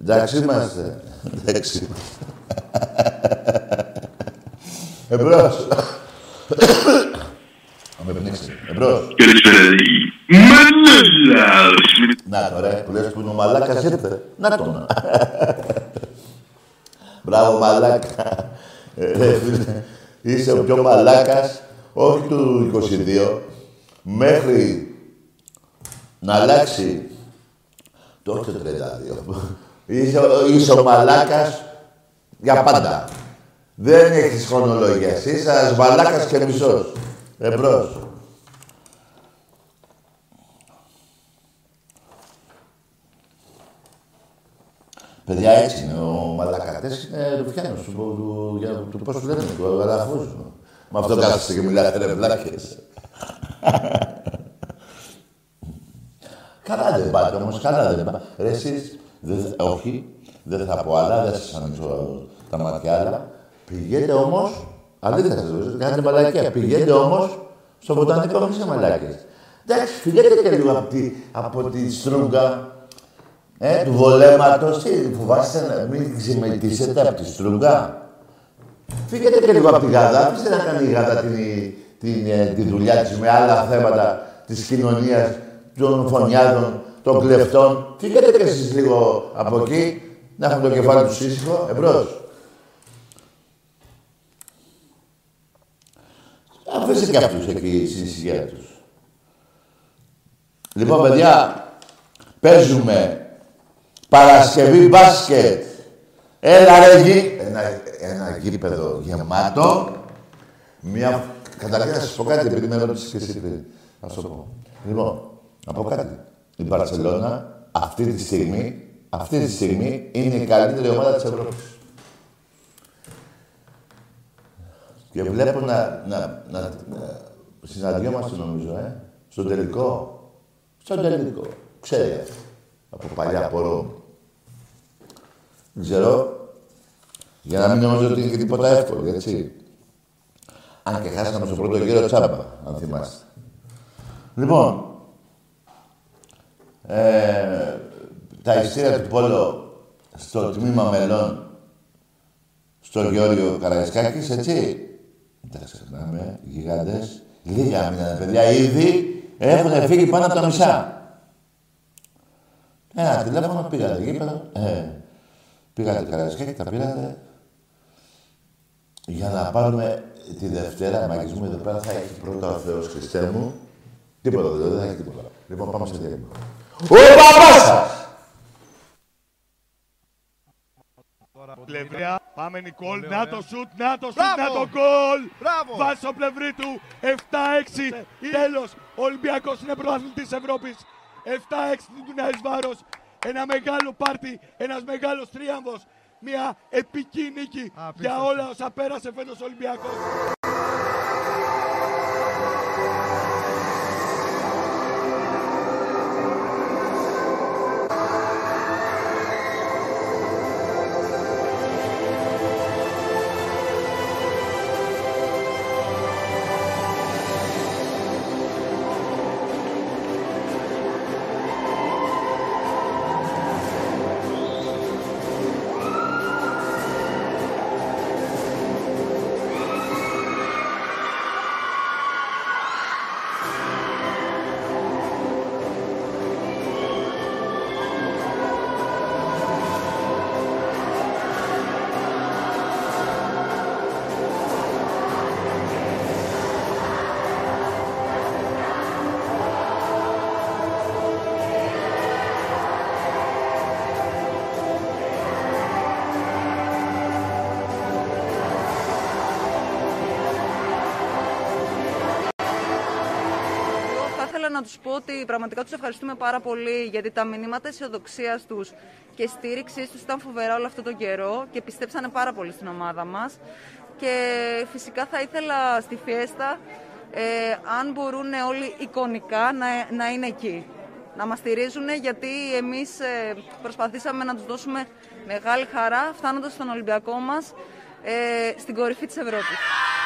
Εντάξει είμαστε. Εντάξει είμαστε. Εμπρός. Θα με πνίξει. Εμπρός. Να το ρε, που λες που είναι ο μαλάκας ήρθε. Να το. Μπράβο μαλάκα. Είσαι ο πιο μαλάκας. Όχι του είκοσι δύο, μέχρι να αλλάξει το όχι το τριάντα δύο. Είσαι, είσαι ο μαλάκας για πάντα. Δεν έχεις χρονολογία. Είσαι ένας μαλάκας και μισός. Εμπρός. Παιδιά έτσι είναι ο Μαλακατές. Είναι ρουφιάνος του πώς του λένε, του Αλαβούζου. Μ' αυτό κάθεστε και μιλάτε, ρε βλάκες. Καλά δεν πάτε όμως, καλά δεν πάτε. Ρε εσείς, όχι, δεν θα πω άλλα, δεν σας ανοίξω τα μάτια άλλα. Πηγαίνετε όμως, αλήθεια σας δώσετε, κάνετε μαλακία. Πηγαίνετε όμως στο Βοτανικό, όχι σε μαλακές. Εντάξει, φυγαίνετε και λίγο από τη στρούγκα του βολέματος. Τι φοβάστε, μην ξημετήσετε από τη στρούγκα. Φύγετε και λίγο από τη Γάδα, αφήστε να κάνει η Γάδα τη δουλειά της με άλλα θέματα της κοινωνίας, των φωνιάδων, των κλεφτών. Φύγετε και εσείς λίγο από εκεί, να έχουμε το κεφάλι τους ήσυχο. Εμπρός. Αφήστε και αυτούς εκεί στην ησυχία τους. Λοιπόν, παιδιά, παίζουμε Παρασκευή μπάσκετ. Έλα ρε γη. Ένα, ένα γήπεδο γεμάτο. Μια... Καταλαβαίνω να σας πω κάτι, επειδή με ρώτησες και εσύ πριν. Ας το πω. Λοιπόν, να πω κάτι. Η Μπαρσελόνα αυτή τη στιγμή, αυτή τη στιγμή είναι η καλύτερη ομάδα της Ευρώπης. Και βλέπω να, να, να, να συναντιόμαστε νομίζω, ε. Στον τελικό. Στον τελικό. Ξέρετε. Από παλιά πορώ. Δεν ξέρω, για να μην νομίζω ότι είναι και τίποτα εύκολο, έτσι. Αν και χάσαμε στον πρώτο γύρο τσάμπα, αν θυμάστε. Λοιπόν, ε, τα εισιτήρια του Πόλο στο τμήμα μελών, στο Γεώργιο Καραϊσκάκης, έτσι. Δεν τα ξεχνάμε, γιγάντες. Λίγα μήναν, παιδιά, ήδη έχουν φύγει πάνω από τα μισά. Ένα τηλέφωνο πήγατε, γήπεδο. Πήγατε Καραϊσκάκη, τα πήρατε για να πάρουμε τη Δευτέρα. Μαγισμού εδώ πέρα θα έχει πρώτα ο Θεός Χριστέ μου. Τίποτα δεν θα έχει τίποτα. Λοιπόν, πάμε σε διάλειμμα. Ο παπάς σας! Πλευρά, πάμε Νικόλ, να το σουτ, να το σουτ, να το γκολ! Βάζει στο πλευρί του, επτά έξι, τέλος. Ο Ολυμπιακός είναι πρωταθλητής Ευρώπης. επτά έξι του Νάης Βάρος. Ένα μεγάλο πάρτι, ένας μεγάλος τρίαμβος, μια επική νίκη Α, για όλα όσα πέρασε φέτος ο Ολυμπιακός. να τους πω ότι πραγματικά τους ευχαριστούμε πάρα πολύ, γιατί τα μηνύματα αισιοδοξίας τους και στήριξης τους ήταν φοβερά όλο αυτό τον καιρό και πιστέψανε πάρα πολύ στην ομάδα μας. Και φυσικά θα ήθελα στη Φιέστα, ε, αν μπορούν όλοι εικονικά, να, να είναι εκεί. Να μας στηρίζουν, γιατί εμείς ε, προσπαθήσαμε να τους δώσουμε μεγάλη χαρά, φτάνοντας στον Ολυμπιακό μας ε, στην κορυφή της Ευρώπης. Yeah.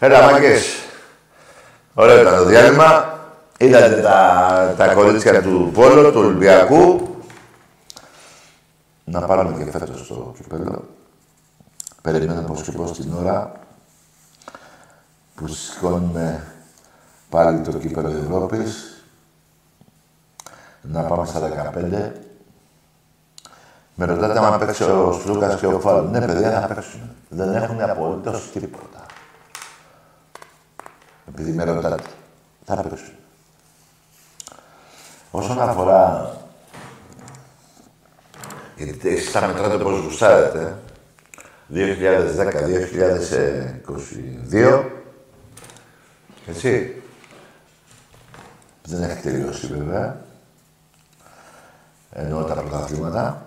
Έλα, μάγκες. Ωραίο ήταν το διάλειμμα. Είδατε τα, τα κορίτσια του Βόλου, του Ολυμπιακού. Να πάρουμε και φέτος στο κυπέλλο. Περιμένουμε πώς και πώς την ώρα που σηκώνουμε πάλι το κύπελλο Ευρώπης. Να πάμε στα δεκαπέντε. Με ρωτάτε άμα παίξει ο Σλούκας και ο Φάλου. Ναι, παιδιά, να παίξουν. Δεν έχουν απολύτως τίποτα. Επειδή με ρωτάτε, θα παίξουν. Όσον αφορά... γιατί εσείς θα μετράτε πώς γουσάρετε, δύο χιλιάδες δέκα με δύο χιλιάδες είκοσι δύο, έτσι, δεν έχει τελειώσει βέβαια, ενώ τα πρωταθλήματα,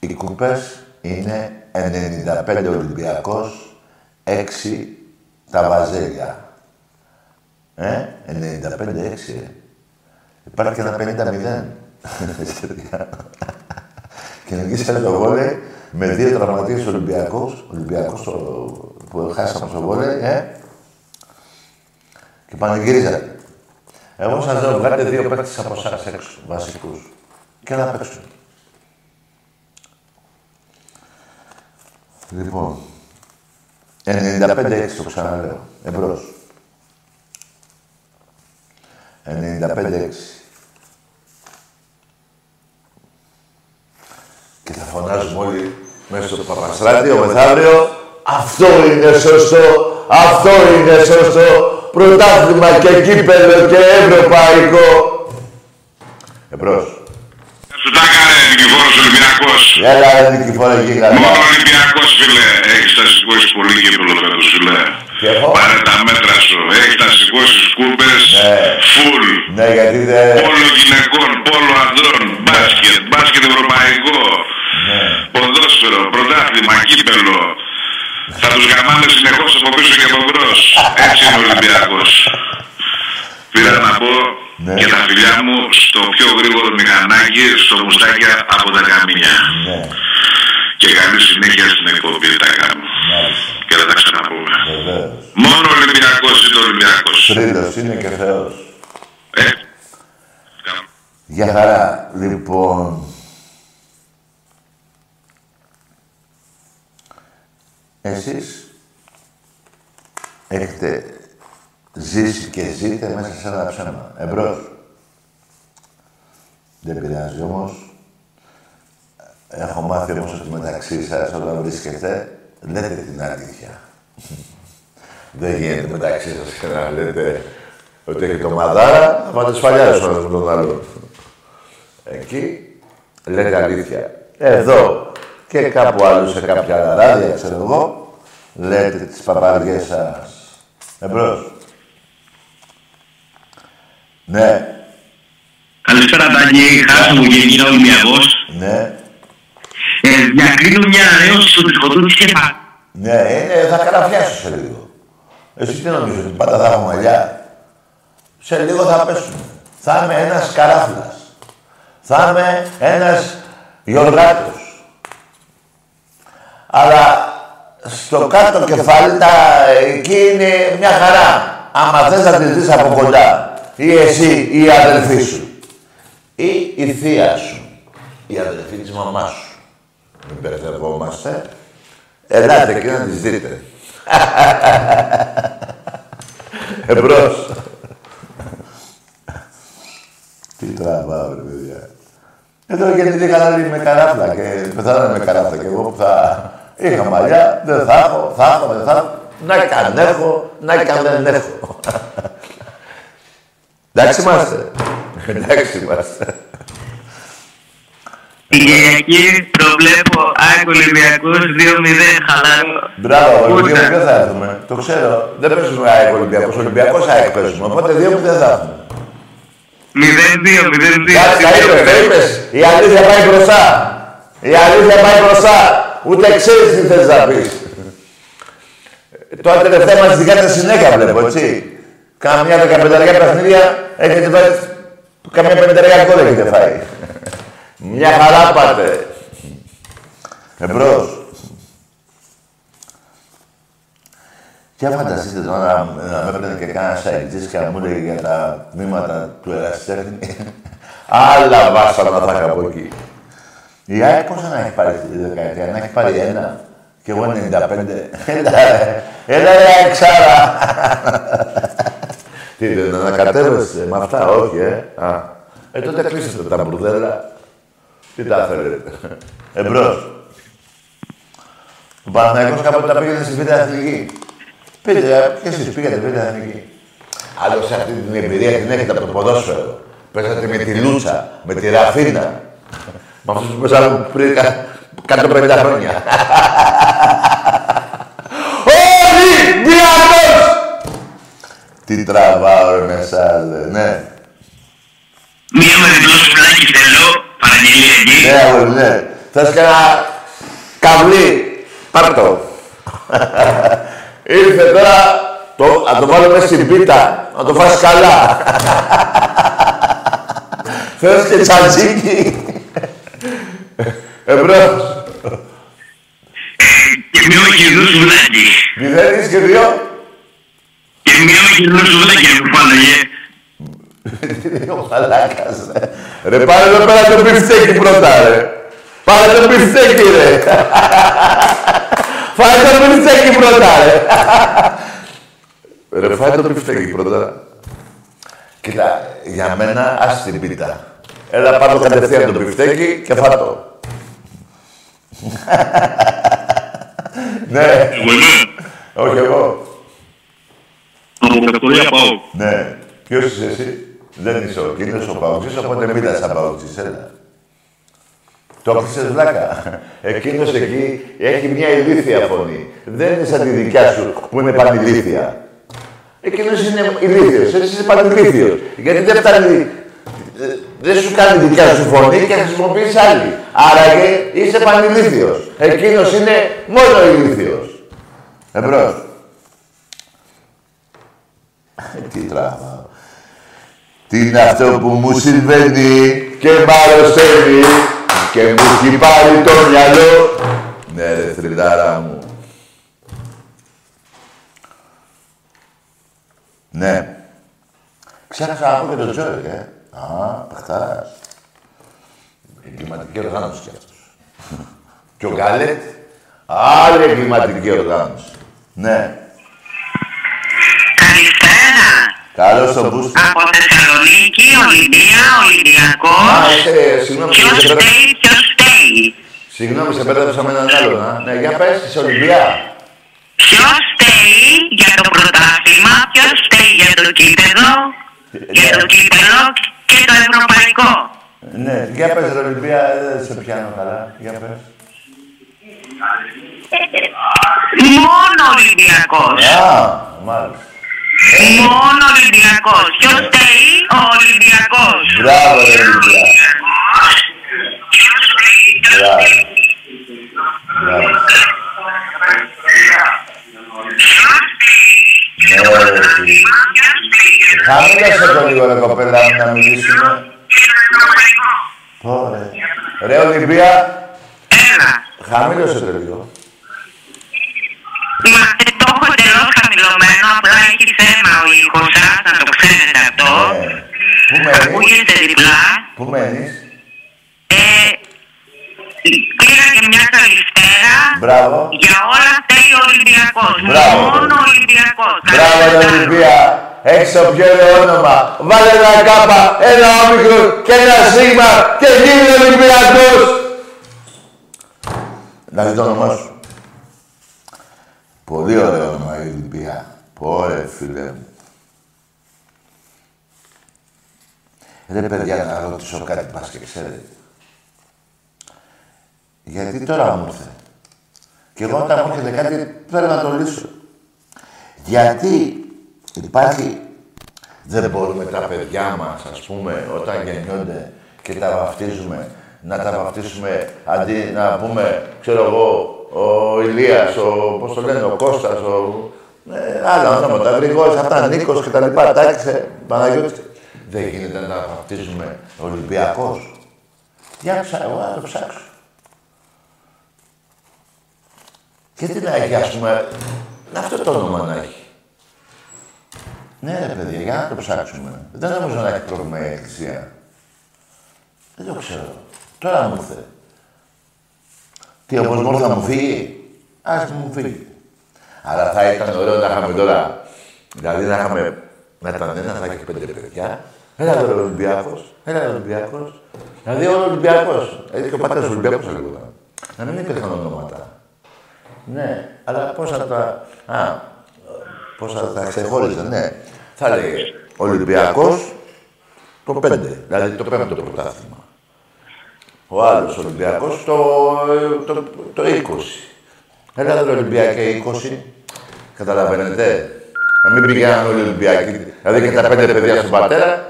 οι κούπες είναι ενενήντα πέντε Ολυμπιακός, έξι τα Βαζέλια. Ε, ενενήντα πέντε έξι. Υπάρχει ένα πενήντα μηδέν. Και νικήσαμε το βόλεϊ με δύο τραυματίες Ολυμπιακός, Ολυμπιακός που χάσαμε στο βόλεϊ, ε. Και πανηγυρίζατε. Εγώ σας λέω, βγάλετε δύο παίκτες από εσάς έξω, βασικούς. Και να παίξουν. Λοιπόν, ενενήντα πέντε έξι το ξαναλέω, εμπρός. ενενήντα πέντε έξι. Και θα φωνάζουμε όλοι μέσα στο Παπαστράτιο μεθαύριο. Αυτό είναι σωστό, αυτό είναι σωστό. Πρωτάθλημα και κύπελλο και ευρωπαϊκό. Εμπρός. Σου τα έκανε νικηφόρος Ολυμπιακός. Έλα, νικηφόρο γίγαντα. Μόνο Ολυμπιακός, φίλε, έχεις τα σηκώσει πολύ κύπελλο φέτος, φίλε. Και εγώ. Πάρε τα μέτρα σου, έχεις τα σηκώσει κούπες, φουλ. Ναι, γιατί δεν... Πόλο γυναικών, πόλο ανδρών, μπάσκετ, μπάσκετ ευρωπαϊκό. Ποδόσφαιρο, πρωτάθλημα, κύπελλο. Θα τους γαμάμε συνεχώς από πίσω και από μπρος. Έτσι είναι ο Ολυμπιακός. Πήρα να πω... ναι. Και τα φιλιά μου στο πιο γρήγορο μηχανάκι, στο μουστάκια από τα καμίνια. Ναι. Και καλή συνέχεια στην εκπομπή τα κάνω. Μάλιστα. Και δεν τα ξαναπούμε. Βεβαίως. Μόνο Ολυμπιακός είναι Ολυμπιακός. Τρίτος είναι και Θεός. Ε. Για χαρά, λοιπόν. Εσείς έχετε... ζήσει και ζείτε μέσα σε ένα ψέμα. Εμπρός. Δεν πειράζει όμως. Έχω μάθει όμως ότι μεταξύ σας όταν βρίσκεται, λέτε την αλήθεια. Δεν γίνεται μεταξύ σας να λέτε ότι έχετε ομαδάρα, να πάτε σφαλιάζεις όλος με τον άλλο. Εκεί λέτε αλήθεια. Εδώ και κάπου άλλο σε κάποια ράδια, ξέρω εγώ, λέτε τις παπαριές σας. Εμπρός. Ναι. Καλησπέρα Τάκη, χάρη μου και κύριε Ολυμπιακός. Ναι. Ε, διακρίνω μια αρέωση στο τριχωτούν της κεφάλης. Ναι, ε, θα καταφιάσω σε λίγο. Εσύ τι νομίζεις, ότι πάντα θα έχουμε ελιά. Σε λίγο θα πέσουμε. Θα είμαι ένας καράφλας. Θα είμαι ένας γεωργάτος. Αλλά στο κάτω κεφάλι, τα, εκεί είναι μια χαρά. Άμα θες να τη δεις από κοντά. Ή εσύ, ή η αδελφή σου. Ή η θεία σου. Η αδελφή της μαμάς σου. Μην μπερδευόμαστε. Ελάτε και να τις δείτε. Εμπρός. Τι τραβάω, ρε παιδιά. Εδώ γεννήθηκαν άλλοι με καράφλα και πεθάνανε με καράφλα. Και εγώ που θα είχα μαλλιά, δεν θα έχω, θα έχω, δεν θα έχω. Να κανέχω, να κανέχω. Εντάξει είμαστε. Εντάξει είμαστε. Την Κυριακή προβλέπω ΑΕΚ Ολυμπιακός δύο μηδέν χαλάρο. Μπράβο, Ολυμπιακός δεν θα έρθουμε. Το ξέρω. Δεν παίζουμε ΑΕΚ Ολυμπιακός. Ολυμπιακός ΑΕΚ παίζουμε. Οπότε δύο που δεν θα έρθουμε. μηδέν δύο, μηδέν δύο. Κάτι τα είπες, τα είπες. Η αλήθεια πάει μπροστά. Η αλήθεια πάει μπροστά. Ούτε ξέρεις τι θες να πεις. Τώρα τελευταία μας δικά τα συνέχεια βλέπω, έτσι. Καμιά δεκαπενταριά παιχνίδια έχετε φάει. Καμιά πενταριά κόλλα έχετε φάει. Μια χαρά πάτε. Εμπρός. Και φανταστείτε τώρα να με έπαιρνε και κανένα σαϊτζής και να μου έλεγε για τα τμήματα του ερασιτέχνη. Άλλα βάσανα θα είχα από εκεί. Η ΑΕΚ πόσα να έχει πάρει στη δεκαετία, να έχει πάρει ένα. Κι εγώ ενενήντα πέντε. Έλα ρε εξάρα. Τι δεν ανακατεύεσαι με αυτά, όχι ε. Ε τότε κλείσετε τα μπουρδέλα. Τι τα θέλετε. Εμπρός. Ο Παναθηναϊκός κάποτε τα πήγαινε στη Β' Αθηνική. Πήγαινε και εσείς πήγαινε στη Β' Αθηνική. Άλλωστε αυτή την εμπειρία την έχετε από το ποδόσφαιρο. Πέσατε με τη Λούτσα, με τη Ραφίνα. Μα αυτούς που πέσαμε πριν εκατόν πενήντα χρόνια. Ολυμπιακός! Τι τραβάω ρε μεσάς, ναι. Μία με την τόσο πλάκη θέλω, παραγγελία εκεί. Ναι, αγόρι, ναι. Θες και ένα καβλί. Πάρ' το. Ήρθε τώρα, να το βάλω μέσα στην πίτα, να το φας καλά. Θες και τσαντζίκι. Εμπρός. Και μία με κυρνούς βλάκι. Μηδένεις και δύο. Και μία με κυρνούς βλάκι, που πάνω, γε. Ο μαλάκας, ρε. Ρε, πάρε εδώ πέρα το πιφτέκι πρώτα, ρε. Πάρε το πιφτέκι, ρε. Φάει το πιφτέκι πρώτα, ρε. Ρε, φάει το πιφτέκι πρώτα. Κοίτα, για μένα, ας την πίτα. Έλα, πάρ' το κατευθείαν το πιφτέκι και φά' το. Ναι. Όχι εγώ. Αποκατοία ΠΑΟΚ. Ναι. Ποιος είσαι εσύ. Δεν είσαι ο κύριος ο ΠΑΟΚτής, οπότε μην τα σαν ΠΑΟΚτής. Έλα. Το άκουσες βλάκα. Εκείνος εκεί έχει μια ηλίθια φωνή. Δεν είναι σαν τη δικιά σου που είναι πανηλίθια. Εκείνος είναι ηλίθιος. Εσύ είσαι πανηλίθιος. Γιατί δεν φτάνει... Δεν σου κάνει δικιά σου φωνή και χρησιμοποιείς άλλη. Άραγε είσαι πανηλίθιος. Εκείνος είναι μόνο ηλίθιος. Εμπρός. Τι τράβα. Τι είναι αυτό που μου συμβαίνει και μ' αρρωσταίνει και μου έχει πάρει το μυαλό. Ναι ρε θρυλάρα μου. Ναι. Ξέχασα να πω και τον Τζόρικ, ε. Α, παιχτάρας. Εγκληματική οργάνωση κι αυτός. Κι ο Γκάλετ, άλλη εγκληματική οργάνωση. Ναι. Καλησπέρα. Καλώς τον Μπούστο. Από Θεσσαλονίκη, Ολυμπία, Ολυμπιακός. Ποιος στέει, ποιος στέει. Συγγνώμη, σε πέτρεψα με έναν άλλον, α. Ναι, για πες, της Ολυμπία. Ποιος στέει για το πρωτάθλημα, ποιος στέει για το κύπελλο. Για το κύπελλο και το ευρωπαϊκό. Ναι, για πες ρε Ολυμπία, δεν σε πιάνω καλά. Για πες. Μόνο Ολυμπιακός. Α, μάλιστα. Μόνο Ολυμπιακός. Ποιος θέλει, ο Ολυμπιακός. Μπράβο ρε Ολυμπία. Μπράβο. Μπράβο. Ναι, ρε φίλοι. Χαμήλασε το λίγο ρε κοπέλα μου να μιλήσουμε. Ωραία. Ρε Ολυμπία. Έλα. Χαμήλωσε το λίγο. Μα δεν το έχω εντελώς χαμηλωμένο, απλά έχει θέμα ο ήχος σας, να το ξέρετε αυτό. Ακούγεται διπλά. Πού μένεις? Πήγα και μια καλησπέρα. Μπράβο. Για όλα θέλει ο Ολυμπιακός. Μπράβο. Μόνο ο Ολυμπιακός. Μπράβο ρε Ολυμπία. Έχεις το πιο ωραίο όνομα. Βάλε ένα κάπα, ένα όμικρο και ένα σίγμα και γίνει Ολυμπιακός. Να δει το όνομά σου. Πολύ ωραίο όνομα η Ολυμπία. Πόρε, φίλε μου. Ρε παιδιά, να ρωτήσω κάτι, πας και ξέρετε. Γιατί τώρα μου ήρθε. Και εγώ όταν μου έρχεται κάτι, πρέπει να το λύσω. Γιατί υπάρχει... Δεν μπορούμε τα παιδιά μας, ας πούμε, όταν γεννιόνται και τα βαφτίζουμε, να τα βαφτίσουμε, αντί να πούμε, ξέρω εγώ, ο Ηλίας, ο, πώς το λένε, ο Κώστας, ο... Ε, άλλα ονόματα, Γρηγόρης, αυτά, Νίκος και τα λοιπά, Τάξε, Παναγιώτης. Δεν γίνεται να βαφτίζουμε Ολυμπιακός. Διάξα, εγώ να το ψάξω. Και τι να έχει, ας πούμε, Αυτό το όνομα να έχει. Ναι, ρε παιδιά, για να το ψάξουμε. Δεν νομίζω να έχει πρόβλημα η Εκκλησία. Δεν το ξέρω. Τώρα μου ήρθε. Τι, ο κόσμος θα μου φύγει. Ας μου φύγει. Αλλά θα ήταν ωραίο να είχαμε τώρα. Δηλαδή να είχαμε με τα νέα, θα έχει πέντε παιδιά. Έλα εδώ ο Ολυμπιακός. Έλα ο Ολυμπιακός. Δηλαδή ο Ολυμπιακός. Έτσι και ο πατέρας Ολυμπιακός έλεγα. Να μην υπήρχαν ονόματα. Ναι, αλλά πώς θα τα. Α, πώς θα τα ξεχώριζαν, ναι. Θα έλεγε Ολυμπιακός το πέντε. Δηλαδή το πέμπτο πρωτάθλημα. Ο άλλος Ολυμπιακός το, το, το, το είκοσι. Έλα εδώ Ολυμπιακέ είκοσι. Καταλαβαίνετε. Να μην πήγαιναν όλοι Ολυμπιακοί. Δηλαδή και τα πέντε παιδιά στον πατέρα.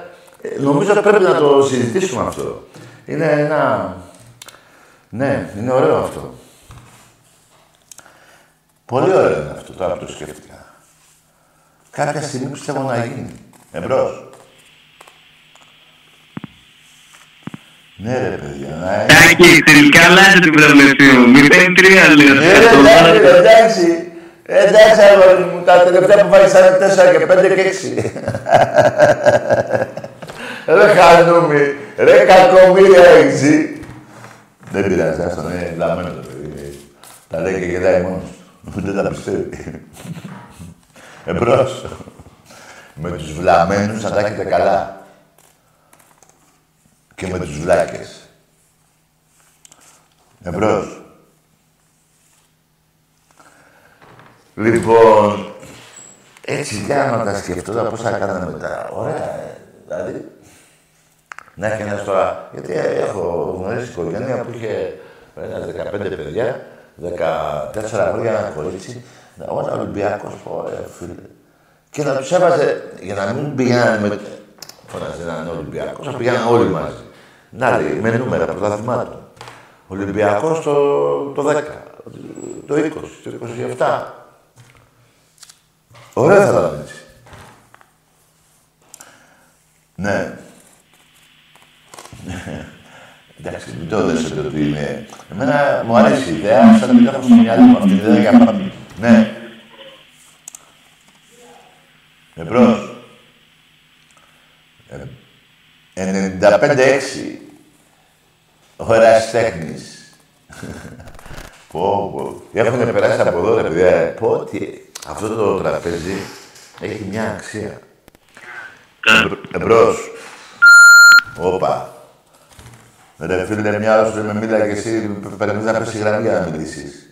Νομίζω πρέπει να το συζητήσουμε αυτό. Είναι ένα... Ναι, είναι ωραίο αυτό. Πολύ ωραίο είναι αυτό, τώρα που το σκέφτηκα. Κάποια στιγμή πιστεύω να γίνει. Εμπρός. Ναι ρε παιδιά, να έχει... Τάκη, τελικά αλλάζει την προβλεφή μου. Μην παίρνει τρία λίγο. Ναι ρε, εντάξει. Εντάξει, αγόρι μου, τα τελευταία που βάλεις ήταν τέσσερα και πέντε και έξι. Ρε χανούμι, ρε κακομοίρα έξι. Δεν πειράζει, άστον, είναι λαμμένο το παιδί. Τα λέει και γελάει μόνος του. Δεν τα πιστεύει. Εμπρός. Με τους βλαμμένους θα τα έχετε καλά. Και με τους βλάκες. Εμπρός. Λοιπόν, έτσι για να τα σκεφτώ, πώς θα κάνανε μετά. Ωραία, δηλαδή. Να έχει ένας τώρα, γιατί έχω γνωρίσει οικογένεια που είχε ένα δεκαπέντε παιδιά, δεκατέσσερα χρόνια ένα κορίτσι, όταν Ολυμπιακός, ωραία φίλε. Και να τους έβαζε, για να μην πηγαίνανε με... Φωνάζει έναν Ολυμπιακός, θα πηγαίνανε όλοι μαζί. Να λέει, με νούμερα πρωταθλημάτων. Ολυμπιακός το δέκα, το είκοσι, το είκοσι επτά. Ωραία θα ήταν έτσι. Ναι. Εντάξει, μην το δέσετε ότι είναι... Εμένα μου αρέσει η ιδέα, σαν να μην έχω στο μυαλό μου αυτή τη ιδέα για πάμε. Ναι. Εμπρός. ενενήντα πέντε έξι. Ο ερασιτέχνης. Πω, πω. Έχουνε περάσει από εδώ, ρε παιδιά. Πω ότι... Αυτό το τραπέζι έχει μια αξία. Εμπρός. Όπα. Ρε φίλε, μια ώρα σου με μίλα και εσύ περνείς να πες η γραμμή για να μιλήσεις.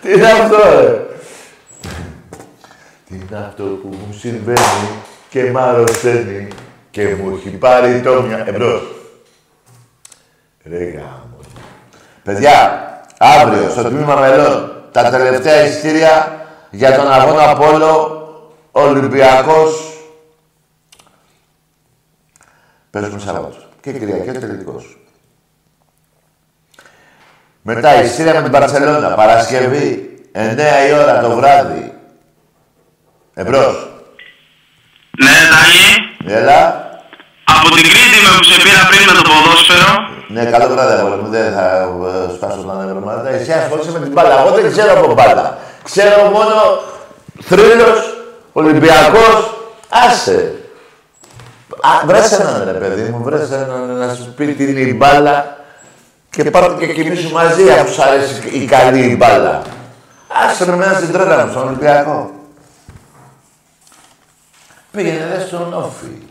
Τι είναι αυτό, ρε. Τι είναι αυτό που μου συμβαίνει και μ' αρρωσταίνει και μου έχει πάρει το μια... Εμπρός. Ρε γάμο. Παιδιά, αύριο, στο τμήμα μελών, τα τελευταία εισιτήρια για τον αγώνα πόλο Ολυμπιακός. Παίζουμε Σάββατο. Και Κυριακή τελικός. Μετά εισιτήρια με την Μπαρσελόνα. Παρασκευή, εννιά η ώρα το βράδυ. Εμπρός. Ναι, Τάκη. Έλα. Από την Κρήτη με που σε πήρα πριν με το ποδόσφαιρο. Ναι, καλό βράδυ, αγόρι μου. Δεν θα σπάσω τα νεύρα. Εσύ ασχολείσαι με την μπάλα. Εγώ δεν ξέρω από μπάλα. Ξέρω μόνο θρύλος, Ολυμπιακός. Άσε. Βρες έναν, ρε παιδί μου. Βρες έναν να σου πει τι είναι η μπάλα και πάρτε και κοιμήσου μαζί, αφού σου αρέσει η καλή μπάλα. Άσε με εμένα στην τρέλα μου, στον Ολυμπιακό. Πήγαινε δε στον Όφη.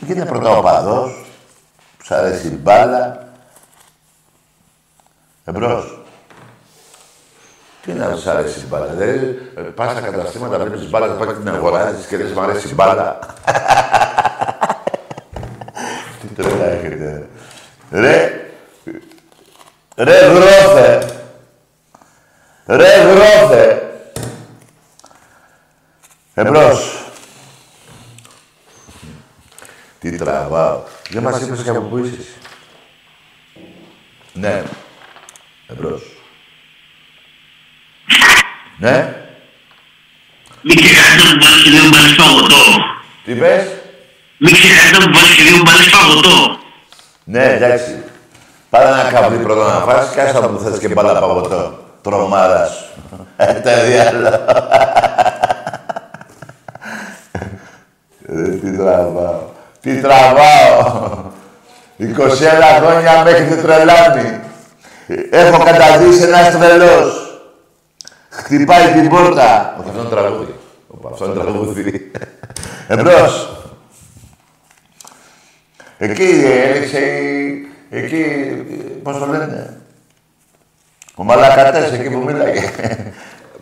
Γίνεται πρώτα ο παδός. Σ' αρέσει η μπάλα. Εμπρός. Τι να σ' αρέσει η μπάλα. Δηλαδή, πας στα καταστήματα, βλέπεις μπάλα, θα πάει την αγοράζεις και λες μ' αρέσει η μπάλα. Τι τρέλα έχετε. Ρε. Ρε γρόθε. Ρε γρόθε. Εμπρός. Τι τραβάω. Δεν μας είπες και από πού είσαι. Ναι. Εμπρός. Ναι. Μην ξεχάσετε να βάλεις και δύο μπάλες φαγωτό. Τι πες. Μην ξεχάσετε να βάλεις και δύο μπάλες φαγωτό. Ναι, εντάξει. Πάρα να καβλεί πρώτα να φας, κάτσε να μου θες και μπάλα παγωτό. Τρομάρα σου. Τα διάλογα. Τι τραβάω. Τι τραβάω. είκοσι ένα χρόνια μέχρι την τρελάνη. Έχω καταδείξει ένας τρελός. Χτυπάει την πόρτα. Όχι, αυτό είναι τραγούδι. Αυτό είναι τραγούδι. Εμπρός. Εκεί έλεξε η... Εκεί, πώς το λένε, ο Μαλακατές, εκεί που μίλαγε.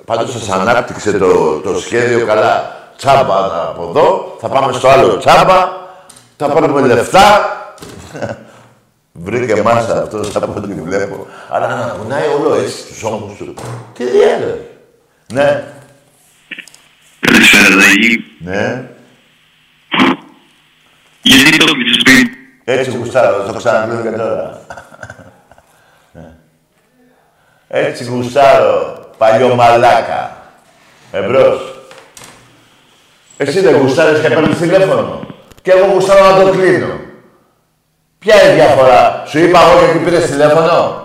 Πάντως σας ανάπτυξε το, το σχέδιο καλά. Τσάμπα από εδώ, θα πάμε στο άλλο τσάμπα, θα πάρουμε λεφτά. Βρήκε μάσα αυτός από ό,τι βλέπω. Αλλά να κουνάει όλο έτσι τους ώμους του. Τι διάλογο. Ναι. Ναι. Γιατί το πεις. Έτσι γουστάρω, το ξαναπλέον και τώρα. Έτσι γουστάρω, παλιό μαλάκα. Εμπρός. Εσύ δεν γουστάρεις και παίρνεις τηλέφωνο. Και εγώ γουστάρω να το κλείνω. Ποια είναι η διαφορά. Σου είπα εγώ γιατί πήρες τηλέφωνο.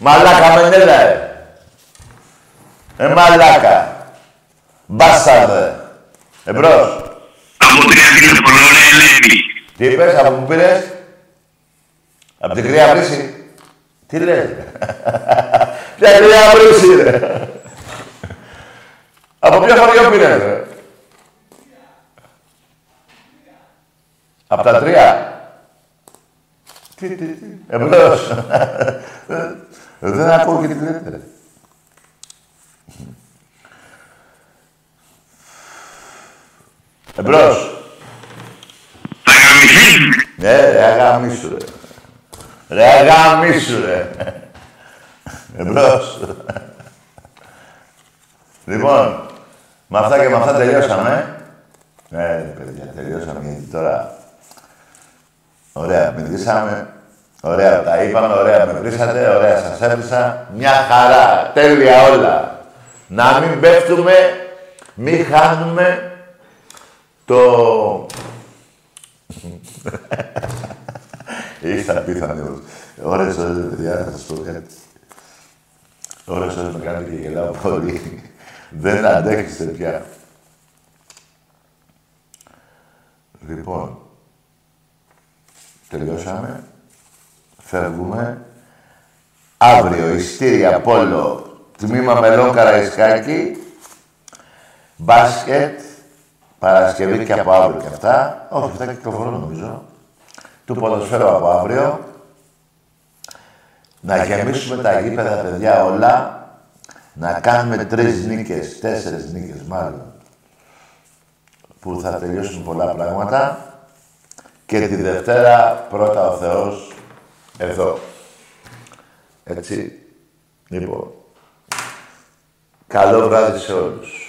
Μαλάκα μενέλα, ε. Ε, μαλάκα. Μπάσταρδε. Εμπρός. Από τρία τηλέφωνο, Ελένη. Τι είπες, από πού πήρες? Από την Κρύα Βρύση. Τι λες. Ποια Κρύα Βρύση είναι. Από ποιο χωριό πήρες. Από τα τρία. Τι, τι, τι. Εμπλώς. Δεν ακούω και τι λέτε. Εμπρός. Θα γαμηθείς. Ναι, ρε, αγαμίσου, ρε. Ρε, αγαμίσου, ρε. Εμπρός. Λοιπόν, με αυτά και με αυτά τελειώσαμε. Ναι, ρε, παιδιά, τελειώσαμε γιατί τώρα... Ωραία, μιλήσαμε. Ωραία, τα είπαμε, ωραία, με βρήσατε, ωραία, σας έπεισα. Μια χαρά, τέλεια όλα. Να μην πέφτουμε, μην χάνουμε... Το... Είχα πίθανε όλους. Ώρες, ώρες, παιδιά, θα σας πω κάτι. Ώρες, ώρες, με κάνετε και γελάω πολύ. Δεν αντέχεστε πια. Λοιπόν, τελειώσαμε. Φεύγουμε. Αύριο, Ιστήρια, Πόλο, τμήμα Μελών, Καραϊσκάκη. Μπάσκετ. Παρασκευή και από αύριο και αυτά. Όχι, αυτά κυκλοφορούν νομίζω. Του ποδοσφαίρου από αύριο. Να γεμίσουμε τα γήπεδα, παιδιά, όλα. Να κάνουμε τρεις νίκες, τέσσερις νίκες μάλλον. Που θα τελειώσουν πολλά πράγματα. Και τη Δευτέρα πρώτα ο Θεός εδώ. Έτσι. Λοιπόν. Καλό βράδυ σε όλους.